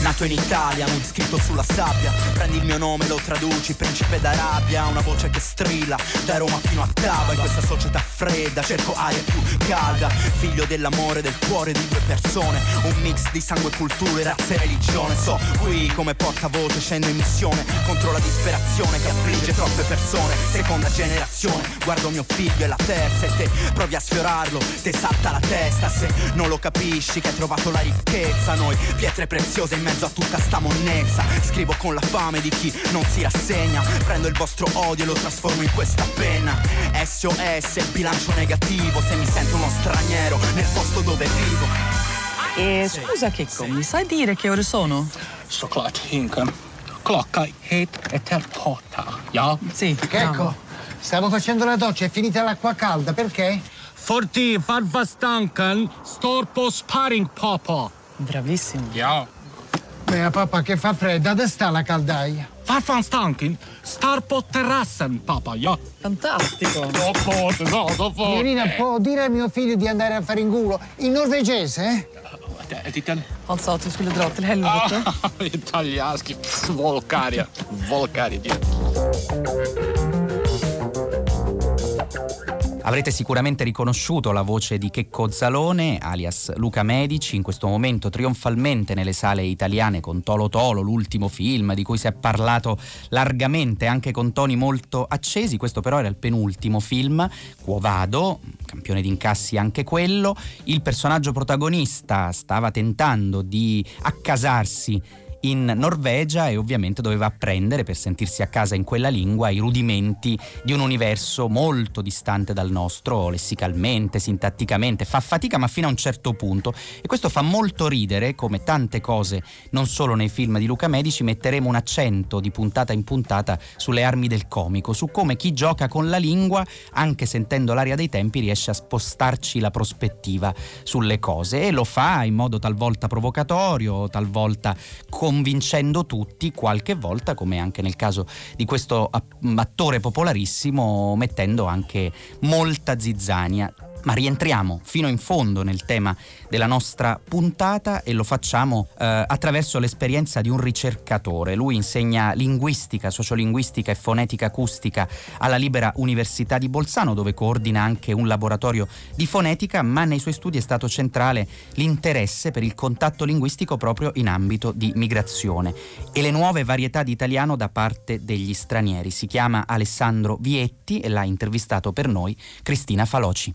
nato in Italia, non scritto sulla sabbia, prendi il mio nome, lo traduci, principe d'Arabia, una voce che strilla da Roma fino a Tava. In questa società fredda cerco aria più calda, figlio dell'amore del cuore di due persone, un mix di sangue, culture, razza e religione. So qui come portavoce scendo in missione contro la disperazione che affligge troppe persone. Seconda generazione, guardo mio figlio, è la terza, e te provi a sfiorarlo, te salta la testa se non lo capisci che hai trovato la ricchezza. Noi pietre preziose in mezzo a tutta sta monnezza, scrivo con la fame di chi non si rassegna, prendo il vostro odio e lo trasformo in questa penna. S O S, bilancio negativo, se mi sento uno straniero nel posto dove vivo. E scusa Checco, mi sai dire che ore sono? Klockan hinken. Klockan het eterpota. Ja? Sì. Checco, stavo facendo la doccia, è finita l'acqua calda, perché? Forti farva stanken, storpo sparing papa. Bravissimo. Ja. Beh, papà, che fa fredda, dove sta la caldaia? Farfan stanken, storpo terrassen, papà, ja. Fantastico. No, forte, no, dopo. Irina, può dire a mio figlio di andare a fare in culo in norvegese, eh? Han sa att du skulle dra till helvete. Ah, italianski volkaria. Volkaria. Avrete sicuramente riconosciuto la voce di Checco Zalone, alias Luca Medici, in questo momento trionfalmente nelle sale italiane con Tolo Tolo, l'ultimo film di cui si è parlato largamente anche con toni molto accesi. Questo però era il penultimo film, Quo Vado, campione di incassi anche quello. Il personaggio protagonista stava tentando di accasarsi in Norvegia e ovviamente doveva apprendere, per sentirsi a casa in quella lingua, i rudimenti di un universo molto distante dal nostro, lessicalmente, sintatticamente. Fa fatica, ma fino a un certo punto, e questo fa molto ridere, come tante cose non solo nei film di Luca Medici. Metteremo un accento di puntata in puntata sulle armi del comico, su come chi gioca con la lingua, anche sentendo l'aria dei tempi, riesce a spostarci la prospettiva sulle cose, e lo fa in modo talvolta provocatorio, talvolta con convincendo tutti, qualche volta, come anche nel caso di questo attore popolarissimo, mettendo anche molta zizzania. Ma rientriamo fino in fondo nel tema della nostra puntata, e lo facciamo eh, attraverso l'esperienza di un ricercatore. Lui insegna linguistica, sociolinguistica e fonetica acustica alla Libera Università di Bolzano, dove coordina anche un laboratorio di fonetica, ma nei suoi studi è stato centrale l'interesse per il contatto linguistico proprio in ambito di migrazione e le nuove varietà di italiano da parte degli stranieri. Si chiama Alessandro Vietti e l'ha intervistato per noi Cristina Faloci.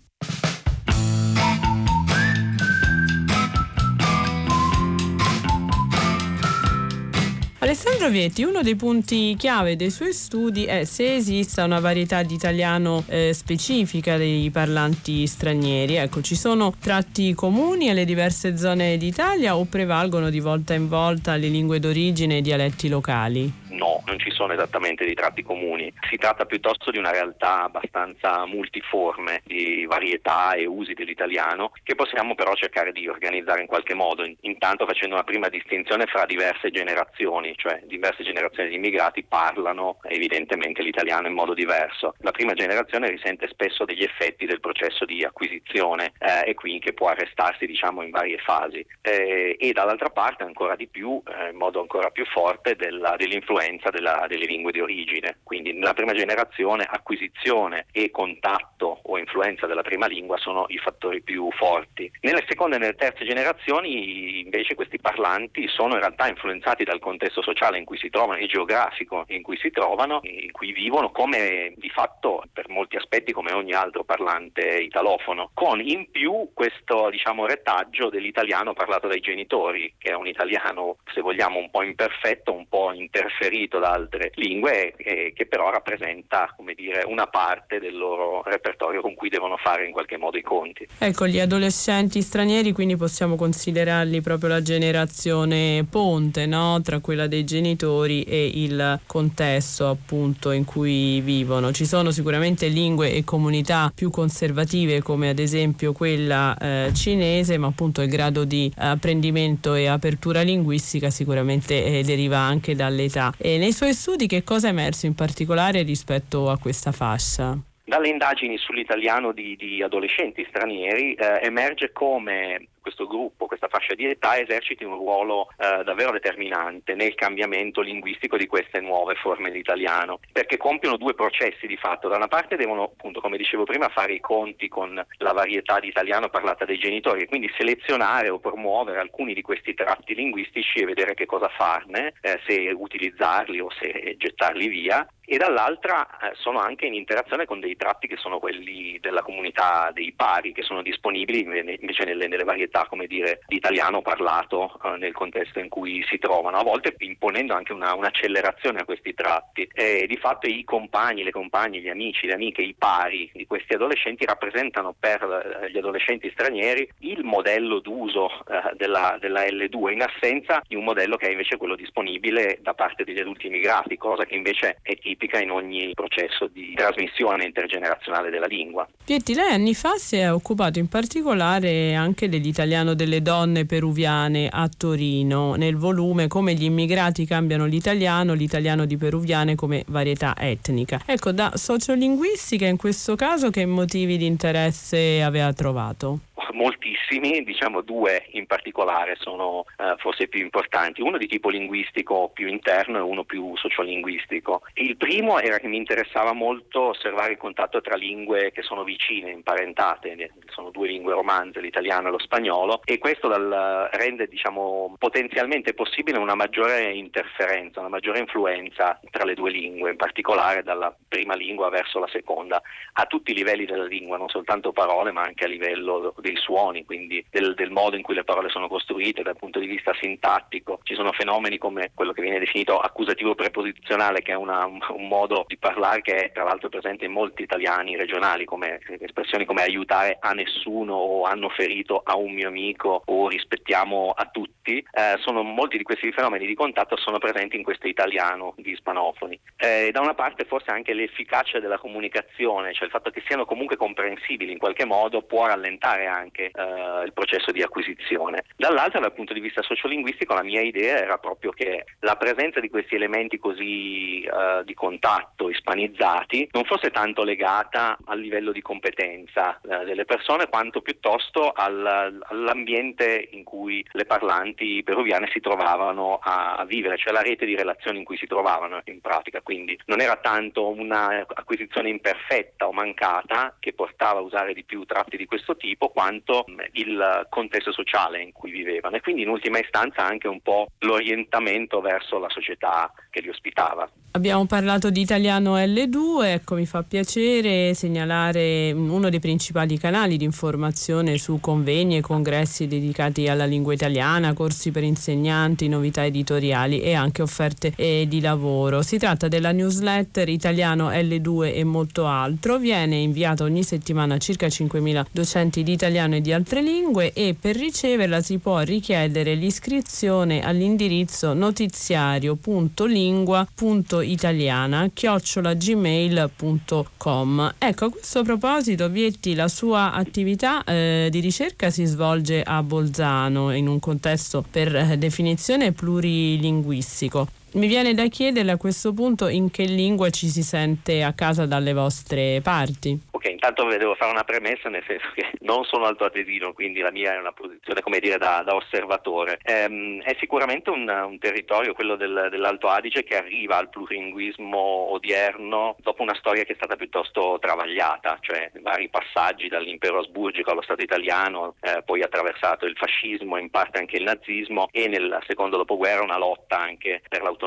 Alessandro Vietti, uno dei punti chiave dei suoi studi è se esista una varietà di italiano eh, specifica dei parlanti stranieri. Ecco, ci sono tratti comuni alle diverse zone d'Italia o prevalgono di volta in volta le lingue d'origine e i dialetti locali? No, non ci sono esattamente dei tratti comuni, si tratta piuttosto di una realtà abbastanza multiforme di varietà e usi dell'italiano, che possiamo però cercare di organizzare in qualche modo, intanto facendo una prima distinzione fra diverse generazioni, cioè diverse generazioni di immigrati parlano evidentemente l'italiano in modo diverso. La prima generazione risente spesso degli effetti del processo di acquisizione eh, e quindi che può arrestarsi, diciamo, in varie fasi eh, e dall'altra parte ancora di più, eh, in modo ancora più forte, della, dell'influenza Della, delle lingue di origine. Quindi nella prima generazione acquisizione e contatto o influenza della prima lingua sono i fattori più forti. Nelle seconde e nelle terze generazioni invece questi parlanti sono in realtà influenzati dal contesto sociale in cui si trovano e geografico in cui si trovano, in cui vivono, come di fatto per molti aspetti come ogni altro parlante italofono, con in più questo, diciamo, retaggio dell'italiano parlato dai genitori, che è un italiano, se vogliamo, un po' imperfetto, un po' interferito da altre lingue, eh, che però rappresenta, come dire, una parte del loro repertorio con cui devono fare in qualche modo i conti. Ecco, gli adolescenti stranieri quindi possiamo considerarli proprio la generazione ponte, no? Tra quella dei genitori e il contesto appunto in cui vivono. Ci sono sicuramente lingue e comunità più conservative, come ad esempio quella eh, cinese, ma appunto il grado di apprendimento e apertura linguistica sicuramente eh, deriva anche dall'età. E nei suoi studi che cosa è emerso in particolare rispetto a questa fascia? Dalle indagini sull'italiano di, di adolescenti stranieri eh, emerge come questo gruppo, questa fascia di età eserciti un ruolo eh, davvero determinante nel cambiamento linguistico di queste nuove forme di italiano, perché compiono due processi di fatto. Da una parte devono, appunto, come dicevo prima, fare i conti con la varietà di italiano parlata dai genitori e quindi selezionare o promuovere alcuni di questi tratti linguistici e vedere che cosa farne, eh, se utilizzarli o se gettarli via, e dall'altra eh, sono anche in interazione con dei tratti che sono quelli della comunità dei pari, che sono disponibili invece nelle, nelle varietà, come dire, di italiano parlato eh, nel contesto in cui si trovano, a volte imponendo anche una, un'accelerazione a questi tratti. E di fatto i compagni, le compagne, gli amici, le amiche, i pari di questi adolescenti rappresentano per eh, gli adolescenti stranieri il modello d'uso eh, della, della L due, in assenza di un modello che è invece quello disponibile da parte degli adulti immigrati, cosa che invece è tipica in ogni processo di trasmissione intergenerazionale della lingua. Vietti, lei anni fa si è occupato in particolare anche dell'italiano Italiano delle donne peruviane a Torino, nel volume Come gli immigrati cambiano l'italiano, l'italiano di peruviane come varietà etnica. Ecco, da sociolinguistica in questo caso che motivi di interesse aveva trovato? moltissimi, diciamo due in particolare sono eh, forse più importanti, uno di tipo linguistico più interno e uno più sociolinguistico. Il primo era che mi interessava molto osservare il contatto tra lingue che sono vicine, imparentate, sono due lingue romanze, l'italiano e lo spagnolo, e questo dal, rende diciamo potenzialmente possibile una maggiore interferenza, una maggiore influenza tra le due lingue, in particolare dalla prima lingua verso la seconda, a tutti i livelli della lingua, non soltanto parole ma anche a livello dei suoni, quindi del, del modo in cui le parole sono costruite dal punto di vista sintattico. Ci sono fenomeni come quello che viene definito accusativo preposizionale, che è una, un modo di parlare che è tra l'altro presente in molti italiani regionali, come espressioni come aiutare a nessuno o hanno ferito a un mio amico o rispettiamo a tutti. Eh, sono molti di questi fenomeni di contatto sono presenti in questo italiano di ispanofoni. Eh, da una parte forse anche l'efficacia della comunicazione, cioè il fatto che siano comunque comprensibili in qualche modo, può rallentare anche eh, il processo di acquisizione. Dall'altra, dal punto di vista sociolinguistico, la mia idea era proprio che la presenza di questi elementi così eh, di contatto ispanizzati non fosse tanto legata al livello di competenza eh, delle persone, quanto piuttosto al, all'ambiente in cui le parlanti peruviane si trovavano a, a vivere, cioè la rete di relazioni in cui si trovavano in pratica. Quindi non era tanto una acquisizione imperfetta o mancata che portava a usare di più tratti di questo tipo, quanto il contesto sociale in cui vivevano, e quindi in ultima istanza anche un po' l'orientamento verso la società che li ospitava. Abbiamo parlato di italiano L due, ecco, mi fa piacere segnalare uno dei principali canali di informazione su convegni e congressi dedicati alla lingua italiana, corsi per insegnanti, novità editoriali e anche offerte eh, di lavoro. Si tratta della newsletter Italiano L due e molto altro, viene inviata ogni settimana a circa cinquemila docenti di italiano e di altre lingue, e per riceverla si può richiedere l'iscrizione all'indirizzo notiziario punto lingua punto italiana chiocciola gmail punto com. Ecco, a questo proposito, Vietti, la sua attività eh, di ricerca si svolge a Bolzano in un contesto per eh, definizione plurilinguistico. Mi viene da chiederle a questo punto in che lingua ci si sente a casa dalle vostre parti. Ok, intanto devo fare una premessa, nel senso che non sono altoatesino, quindi la mia è una posizione, come dire, da, da osservatore. Ehm, è sicuramente un, un territorio, quello del, dell'Alto Adige, che arriva al plurilinguismo odierno dopo una storia che è stata piuttosto travagliata, cioè vari passaggi dall'impero asburgico allo Stato italiano, eh, poi attraversato il fascismo, in parte anche il nazismo, e nel secondo dopoguerra una lotta anche per l'autonomia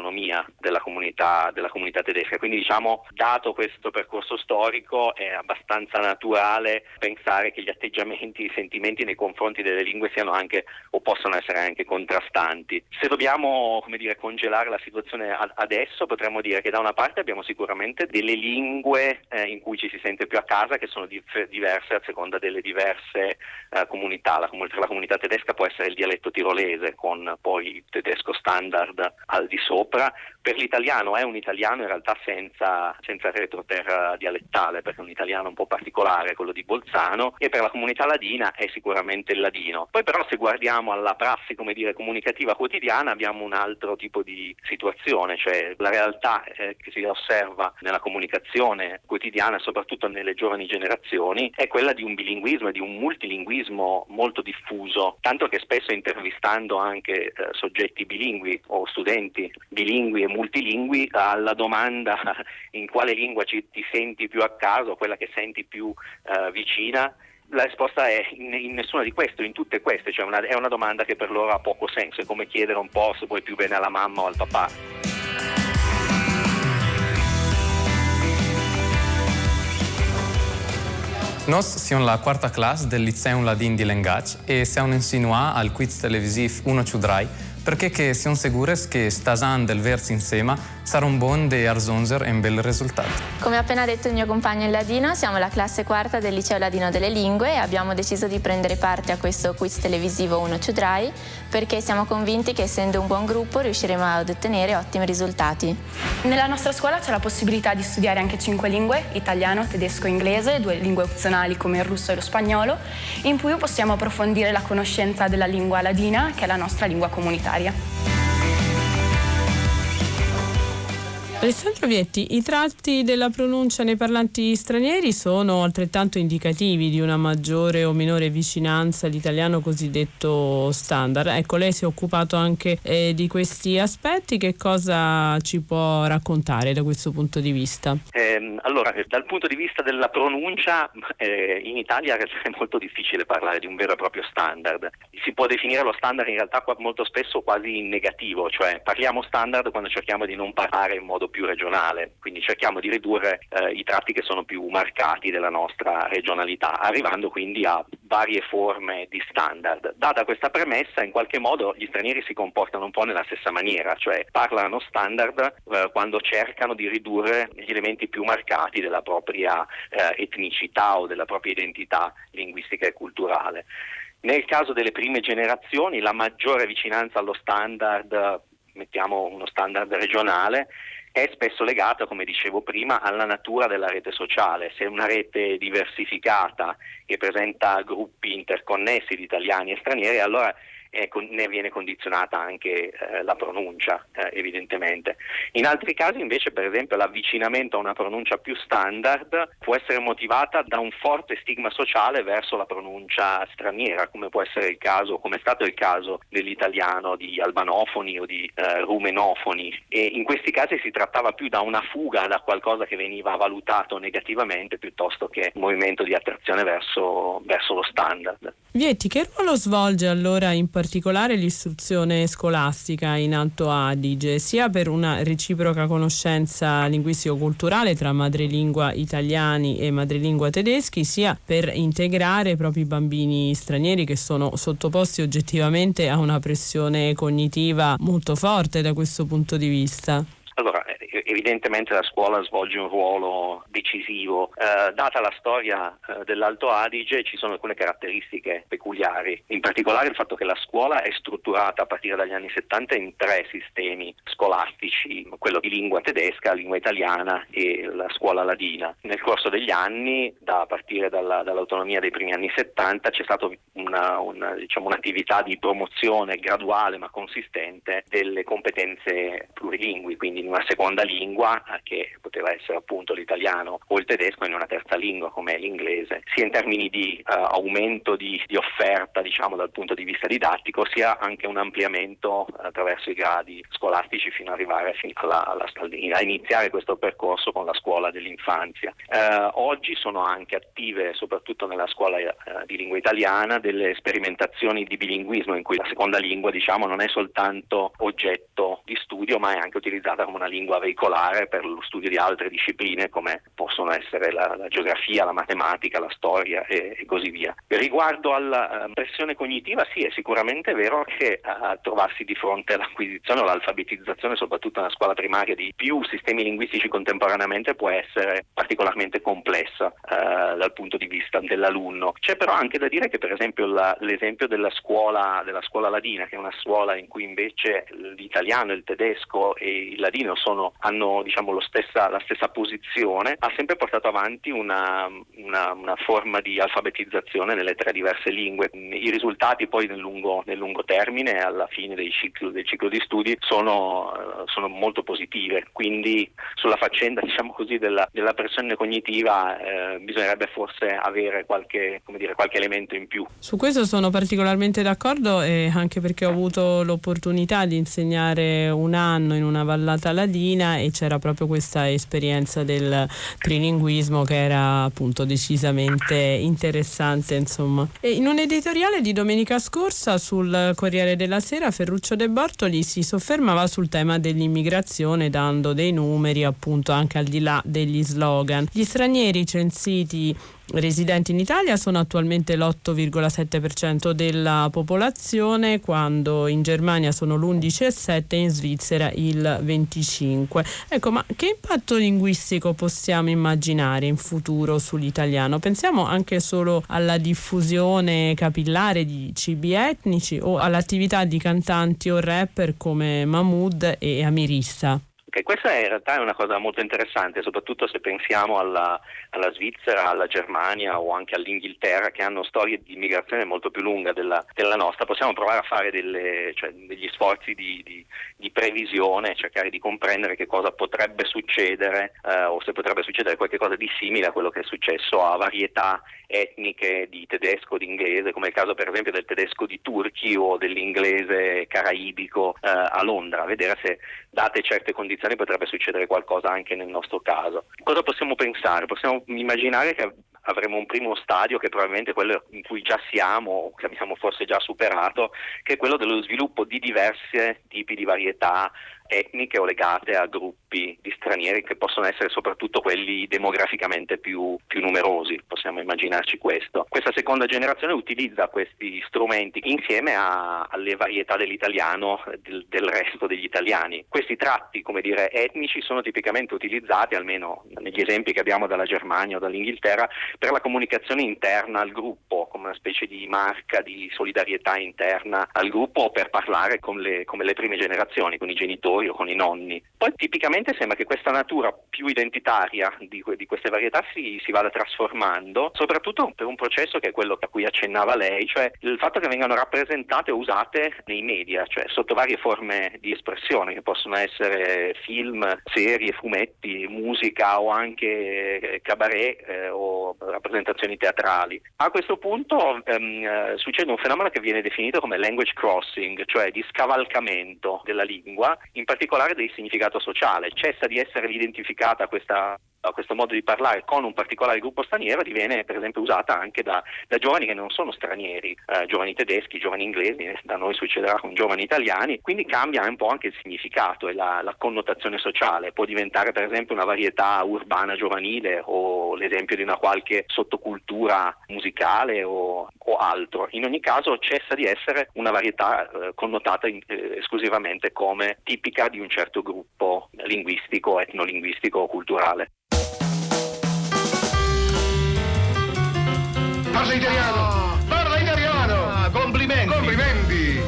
della comunità della comunità tedesca. Quindi, diciamo, dato questo percorso storico, è abbastanza naturale pensare che gli atteggiamenti, i sentimenti nei confronti delle lingue siano anche, o possono essere anche, contrastanti. Se dobbiamo, come dire, congelare la situazione adesso, potremmo dire che da una parte abbiamo sicuramente delle lingue eh, in cui ci si sente più a casa, che sono dif- diverse a seconda delle diverse eh, comunità. La, com- la comunità tedesca può essere il dialetto tirolese, con poi il tedesco standard al di sopra. Per l'italiano è un italiano in realtà senza, senza retroterra dialettale, perché è un italiano un po' particolare, quello di Bolzano, e per la comunità ladina è sicuramente il ladino. Poi però, se guardiamo alla prassi, come dire, comunicativa quotidiana, abbiamo un altro tipo di situazione, cioè la realtà eh, che si osserva nella comunicazione quotidiana, soprattutto nelle giovani generazioni, è quella di un bilinguismo e di un multilinguismo molto diffuso, tanto che spesso, intervistando anche eh, soggetti bilingui o studenti bilingui e multilingui, alla domanda in quale lingua ci, ti senti più a caso, quella che senti più eh, vicina, la risposta è in, in nessuna di queste, in tutte queste, cioè una, è una domanda che per loro ha poco senso, è come chiedere un po' se vuoi più bene alla mamma o al papà. Nos siamo la quarta classe del Liceum Ladin di Lengac e siamo insinuati al quiz televisivo Uno Ciudrai perché che siamo sicuri che stasan del verso insieme sarà un buon de arzonzer e un bel risultato. Come appena detto il mio compagno in ladino, siamo la classe quarta del Liceo Ladino delle Lingue e abbiamo deciso di prendere parte a questo quiz televisivo Uno Ciudrai perché siamo convinti che, essendo un buon gruppo, riusciremo ad ottenere ottimi risultati. Nella nostra scuola c'è la possibilità di studiare anche cinque lingue, italiano, tedesco e inglese, due lingue opzionali come il russo e lo spagnolo, in più possiamo approfondire la conoscenza della lingua ladina, che è la nostra lingua comunitaria. Alessandro Vietti, i tratti della pronuncia nei parlanti stranieri sono altrettanto indicativi di una maggiore o minore vicinanza all'italiano cosiddetto standard. Ecco, lei si è occupato anche eh, di questi aspetti. Che cosa ci può raccontare da questo punto di vista? Eh, allora, dal punto di vista della pronuncia, eh, in Italia è molto difficile parlare di un vero e proprio standard. Si può definire lo standard in realtà molto spesso quasi in negativo, cioè parliamo standard quando cerchiamo di non parlare in modo più regionale, quindi cerchiamo di ridurre eh, i tratti che sono più marcati della nostra regionalità, arrivando quindi a varie forme di standard. Data questa premessa, in qualche modo gli stranieri si comportano un po' nella stessa maniera, cioè parlano standard eh, quando cercano di ridurre gli elementi più marcati della propria eh, etnicità o della propria identità linguistica e culturale. Nel caso delle prime generazioni, la maggiore vicinanza allo standard, mettiamo uno standard regionale, è spesso legata, come dicevo prima, alla natura della rete sociale. Se una rete diversificata che presenta gruppi interconnessi di italiani e stranieri, allora eh, con, ne viene condizionata anche eh, la pronuncia, eh, evidentemente. In altri casi invece, per esempio, l'avvicinamento a una pronuncia più standard può essere motivata da un forte stigma sociale verso la pronuncia straniera, come può essere il caso, come è stato il caso dell'italiano di albanofoni o di eh, rumenofoni, e in questi casi si trattava più da una fuga da qualcosa che veniva valutato negativamente piuttosto che un movimento di attrazione verso, verso lo standard. Vietti, che ruolo svolge allora in particolare l'istruzione scolastica in Alto Adige, sia per una reciproca conoscenza linguistico-culturale tra madrelingua italiani e madrelingua tedeschi, sia per integrare proprio i bambini stranieri che sono sottoposti oggettivamente a una pressione cognitiva molto forte da questo punto di vista? Allora, evidentemente la scuola svolge un ruolo decisivo. Eh, data la storia eh, dell'Alto Adige, ci sono alcune caratteristiche peculiari, in particolare il fatto che la scuola è strutturata a partire dagli anni settanta in tre sistemi scolastici, quello di lingua tedesca, lingua italiana e la scuola ladina. Nel corso degli anni, da, a partire dalla, dall'autonomia dei primi anni settanta, c'è stata una, una, diciamo, un'attività di promozione graduale ma consistente delle competenze plurilingui, quindi una seconda lingua che poteva essere appunto l'italiano o il tedesco, in una terza lingua come l'inglese, sia in termini di uh, aumento di, di offerta, diciamo, dal punto di vista didattico, sia anche un ampliamento attraverso i gradi scolastici fino ad arrivare fino alla, alla, a iniziare questo percorso con la scuola dell'infanzia. Uh, oggi sono anche attive, soprattutto nella scuola uh, di lingua italiana, delle sperimentazioni di bilinguismo in cui la seconda lingua, diciamo, non è soltanto oggetto di studio ma è anche utilizzata come una lingua veicolare per lo studio di altre discipline come possono essere la, la geografia, la matematica, la storia e, e così via. Riguardo alla pressione cognitiva, sì, è sicuramente vero che a trovarsi di fronte all'acquisizione o all'alfabetizzazione, soprattutto nella scuola primaria, di più sistemi linguistici contemporaneamente può essere particolarmente complessa eh, dal punto di vista dell'alunno. C'è però anche da dire che, per esempio, la, l'esempio della scuola della scuola ladina, che è una scuola in cui invece l'italiano, il tedesco e il ladino sono, hanno diciamo lo stessa, la stessa posizione, ha sempre portato avanti una, una, una forma di alfabetizzazione nelle tre diverse lingue. I risultati poi nel lungo, nel lungo termine, alla fine dei ciclo, del ciclo di studi, sono, sono molto positive, quindi sulla faccenda, diciamo così, della, della pressione cognitiva eh, bisognerebbe forse avere qualche, come dire, qualche elemento in più. Su questo sono particolarmente d'accordo, eh, anche perché ho avuto l'opportunità di insegnare un anno in una vallata ladina e c'era proprio questa esperienza del trilinguismo che era appunto decisamente interessante, insomma. E in un editoriale di domenica scorsa sul Corriere della Sera, Ferruccio De Bortoli si soffermava sul tema dell'immigrazione dando dei numeri, appunto, anche al di là degli slogan. Gli stranieri censiti residenti in Italia sono attualmente l'otto virgola sette per cento della popolazione, quando in Germania sono l'undici virgola sette per cento e in Svizzera il venticinque per cento. Ecco, ma che impatto linguistico possiamo immaginare in futuro sull'italiano? Pensiamo anche solo alla diffusione capillare di cibi etnici o all'attività di cantanti o rapper come Mahmood e Amir Issa. E questa è in realtà è una cosa molto interessante, soprattutto se pensiamo alla, alla Svizzera, alla Germania o anche all'Inghilterra, che hanno storie di immigrazione molto più lunga della, della nostra. Possiamo provare a fare delle, cioè, degli sforzi di, di, di previsione, cercare di comprendere che cosa potrebbe succedere eh, o se potrebbe succedere qualcosa di simile a quello che è successo a varietà etniche di tedesco, di inglese, come il caso per esempio del tedesco di Turchi o dell'inglese caraibico eh, a Londra, vedere se date certe condizioni potrebbe succedere qualcosa anche nel nostro caso. Cosa possiamo pensare? Possiamo immaginare che avremo un primo stadio, che probabilmente è quello in cui già siamo o che abbiamo forse già superato, che è quello dello sviluppo di diversi tipi di varietà etniche o legate a gruppi di stranieri che possono essere soprattutto quelli demograficamente più, più numerosi. Possiamo immaginarci questo. Questa seconda generazione utilizza questi strumenti insieme a, alle varietà dell'italiano, del, del resto degli italiani. Questi tratti, come dire, etnici sono tipicamente utilizzati, almeno negli esempi che abbiamo dalla Germania o dall'Inghilterra, per la comunicazione interna al gruppo, come una specie di marca di solidarietà interna al gruppo, o per parlare con le, come le prime generazioni, con i genitori o con i nonni. Poi tipicamente sembra che questa natura più identitaria di, que- di queste varietà si, si vada trasformando, soprattutto per un processo che è quello a cui accennava lei, cioè il fatto che vengano rappresentate o usate nei media, cioè sotto varie forme di espressione che possono essere film, serie, fumetti, musica o anche cabaret eh, o rappresentazioni teatrali. A questo punto ehm, succede un fenomeno che viene definito come language crossing, cioè di scavalcamento della lingua, in particolare del significato sociale. Cessa di essere identificata questa a questo modo di parlare con un particolare gruppo straniero, diviene per esempio usata anche da, da giovani che non sono stranieri, eh, giovani tedeschi, giovani inglesi, da noi succederà con giovani italiani, quindi cambia un po' anche il significato e la, la connotazione sociale. Può diventare per esempio una varietà urbana giovanile o l'esempio di una qualche sottocultura musicale o, o altro. In ogni caso cessa di essere una varietà eh, connotata in, eh, esclusivamente come tipica di un certo gruppo linguistico, etnolinguistico o culturale. Parla italiano! Parla italiano! Ah, complimenti! Complimenti!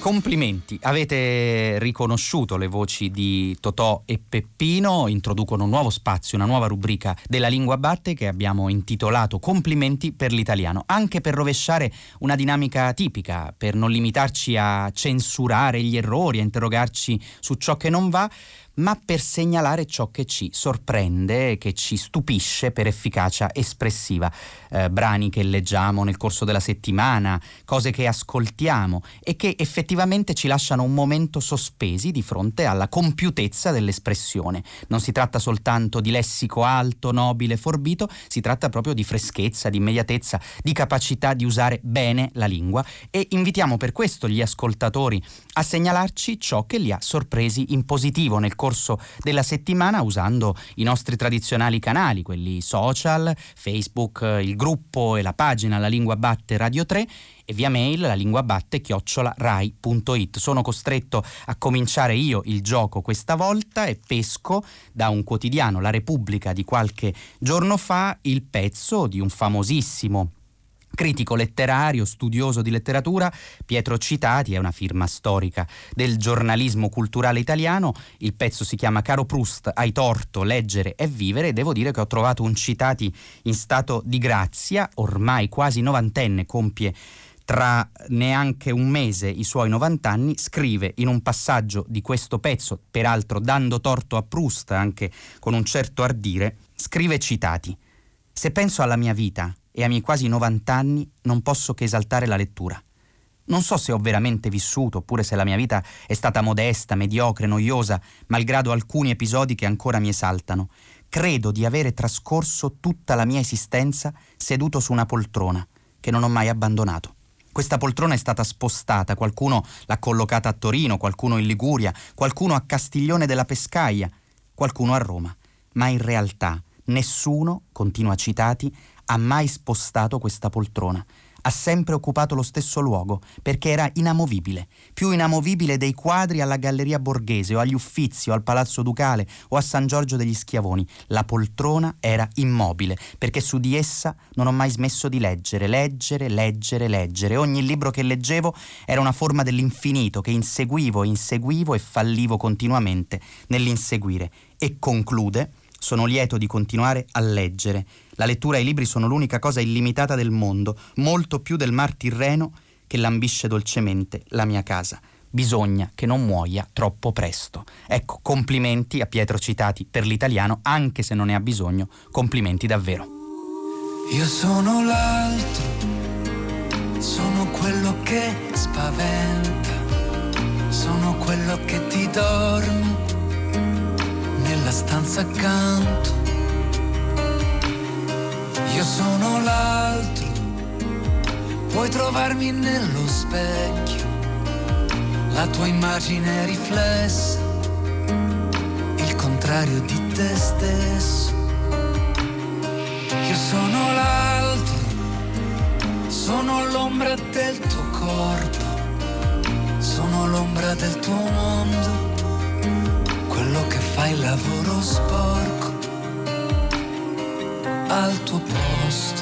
Complimenti, avete riconosciuto le voci di Totò e Peppino, introducono un nuovo spazio, una nuova rubrica della Lingua Batte che abbiamo intitolato Complimenti per l'italiano, anche per rovesciare una dinamica tipica, per non limitarci a censurare gli errori, a interrogarci su ciò che non va, ma per segnalare ciò che ci sorprende, che ci stupisce per efficacia espressiva. Eh, brani che leggiamo nel corso della settimana, cose che ascoltiamo e che effettivamente ci lasciano un momento sospesi di fronte alla compiutezza dell'espressione. Non si tratta soltanto di lessico alto, nobile, forbito, si tratta proprio di freschezza, di immediatezza, di capacità di usare bene la lingua, e invitiamo per questo gli ascoltatori a segnalarci ciò che li ha sorpresi in positivo nel corso della settimana, usando i nostri tradizionali canali, quelli social, Facebook, il gruppo e la pagina La Lingua Batte Radio tre, e via mail la lingua batte chiocciola rai.it. Sono costretto a cominciare io il gioco questa volta e pesco da un quotidiano, La Repubblica, di qualche giorno fa, il pezzo di un famosissimo critico letterario, studioso di letteratura, Pietro Citati. È una firma storica del giornalismo culturale italiano. Il pezzo si chiama Caro Proust, hai torto, leggere e vivere, e devo dire che ho trovato un Citati in stato di grazia, ormai quasi novantenne, compie tra neanche un mese i suoi novanta anni. Scrive in un passaggio di questo pezzo, peraltro dando torto a Proust anche con un certo ardire, scrive Citati: se penso alla mia vita e a miei quasi novanta anni non posso che esaltare la lettura. Non so se ho veramente vissuto, oppure se la mia vita è stata modesta, mediocre, noiosa, malgrado alcuni episodi che ancora mi esaltano. Credo di avere trascorso tutta la mia esistenza seduto su una poltrona che non ho mai abbandonato. Questa poltrona è stata spostata, qualcuno l'ha collocata a Torino, qualcuno in Liguria, qualcuno a Castiglione della Pescaia, qualcuno a Roma. Ma in realtà nessuno, continua Citati, ha mai spostato questa poltrona. ha sempre occupato lo stesso luogo, perché era inamovibile, più inamovibile dei quadri alla Galleria Borghese o agli Uffizi o al Palazzo Ducale o a San Giorgio degli Schiavoni. La poltrona era immobile, perché su di essa non ho mai smesso di leggere, leggere, leggere, leggere. Ogni libro che leggevo era una forma dell'infinito che inseguivo, inseguivo e fallivo continuamente nell'inseguire. E conclude: sono lieto di continuare a leggere. La lettura e i libri sono l'unica cosa illimitata del mondo, molto più del mar Tirreno che lambisce dolcemente la mia casa. Bisogna che non muoia troppo presto. Ecco, complimenti a Pietro Citati per l'italiano, anche se non ne ha bisogno, complimenti davvero. Io sono l'altro, sono quello che spaventa, sono quello che ti dorme nella stanza accanto. Io sono l'altro, puoi trovarmi nello specchio, la tua immagine riflessa, il contrario di te stesso. Io sono l'altro, sono l'ombra del tuo corpo, sono l'ombra del tuo mondo, quello che fa il lavoro sporco al tuo posto.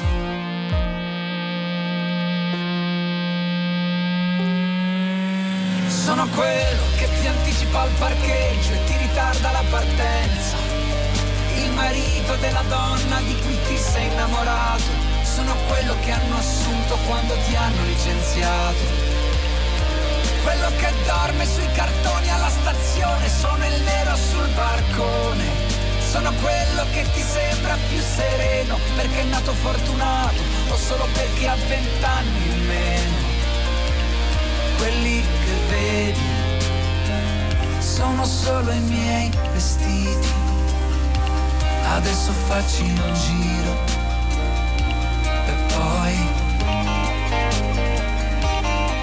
Sono quello che ti anticipa al parcheggio e ti ritarda la partenza, il marito della donna di cui ti sei innamorato, sono quello che hanno assunto quando ti hanno licenziato, quello che dorme sui cartoni alla stazione, sono il nero sul barcone, sono quello che ti sembra più sereno perché è nato fortunato o solo perché ha vent'anni in meno. Quelli che vedi sono solo i miei vestiti, adesso facci un giro e poi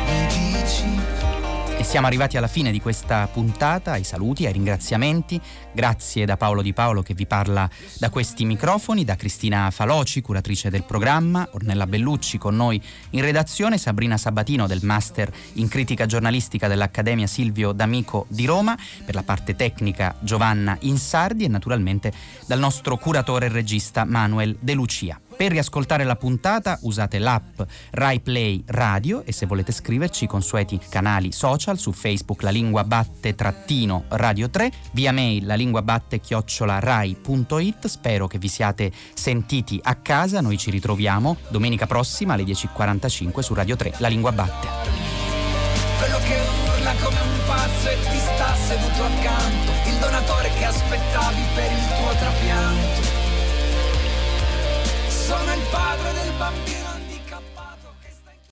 mi dici. E siamo arrivati alla fine di questa puntata, ai saluti, ai ringraziamenti. Grazie da Paolo Di Paolo che vi parla da questi microfoni, da Cristina Faloci, curatrice del programma, Ornella Bellucci con noi in redazione, Sabrina Sabatino del Master in Critica Giornalistica dell'Accademia Silvio D'Amico di Roma, per la parte tecnica Giovanna Insardi e naturalmente dal nostro curatore e regista Manuel De Lucia. Per riascoltare la puntata usate l'app Rai Play Radio e se volete scriverci i consueti canali social, su Facebook la lingua batte trattino Radio tre, via mail la lingua batte chiocciola rai.it. Spero che vi siate sentiti a casa, noi ci ritroviamo domenica prossima alle dieci e quarantacinque su Radio tre, la lingua batte. Quello che urla come un pazzo e ti sta seduto accanto, il donatore che aspetta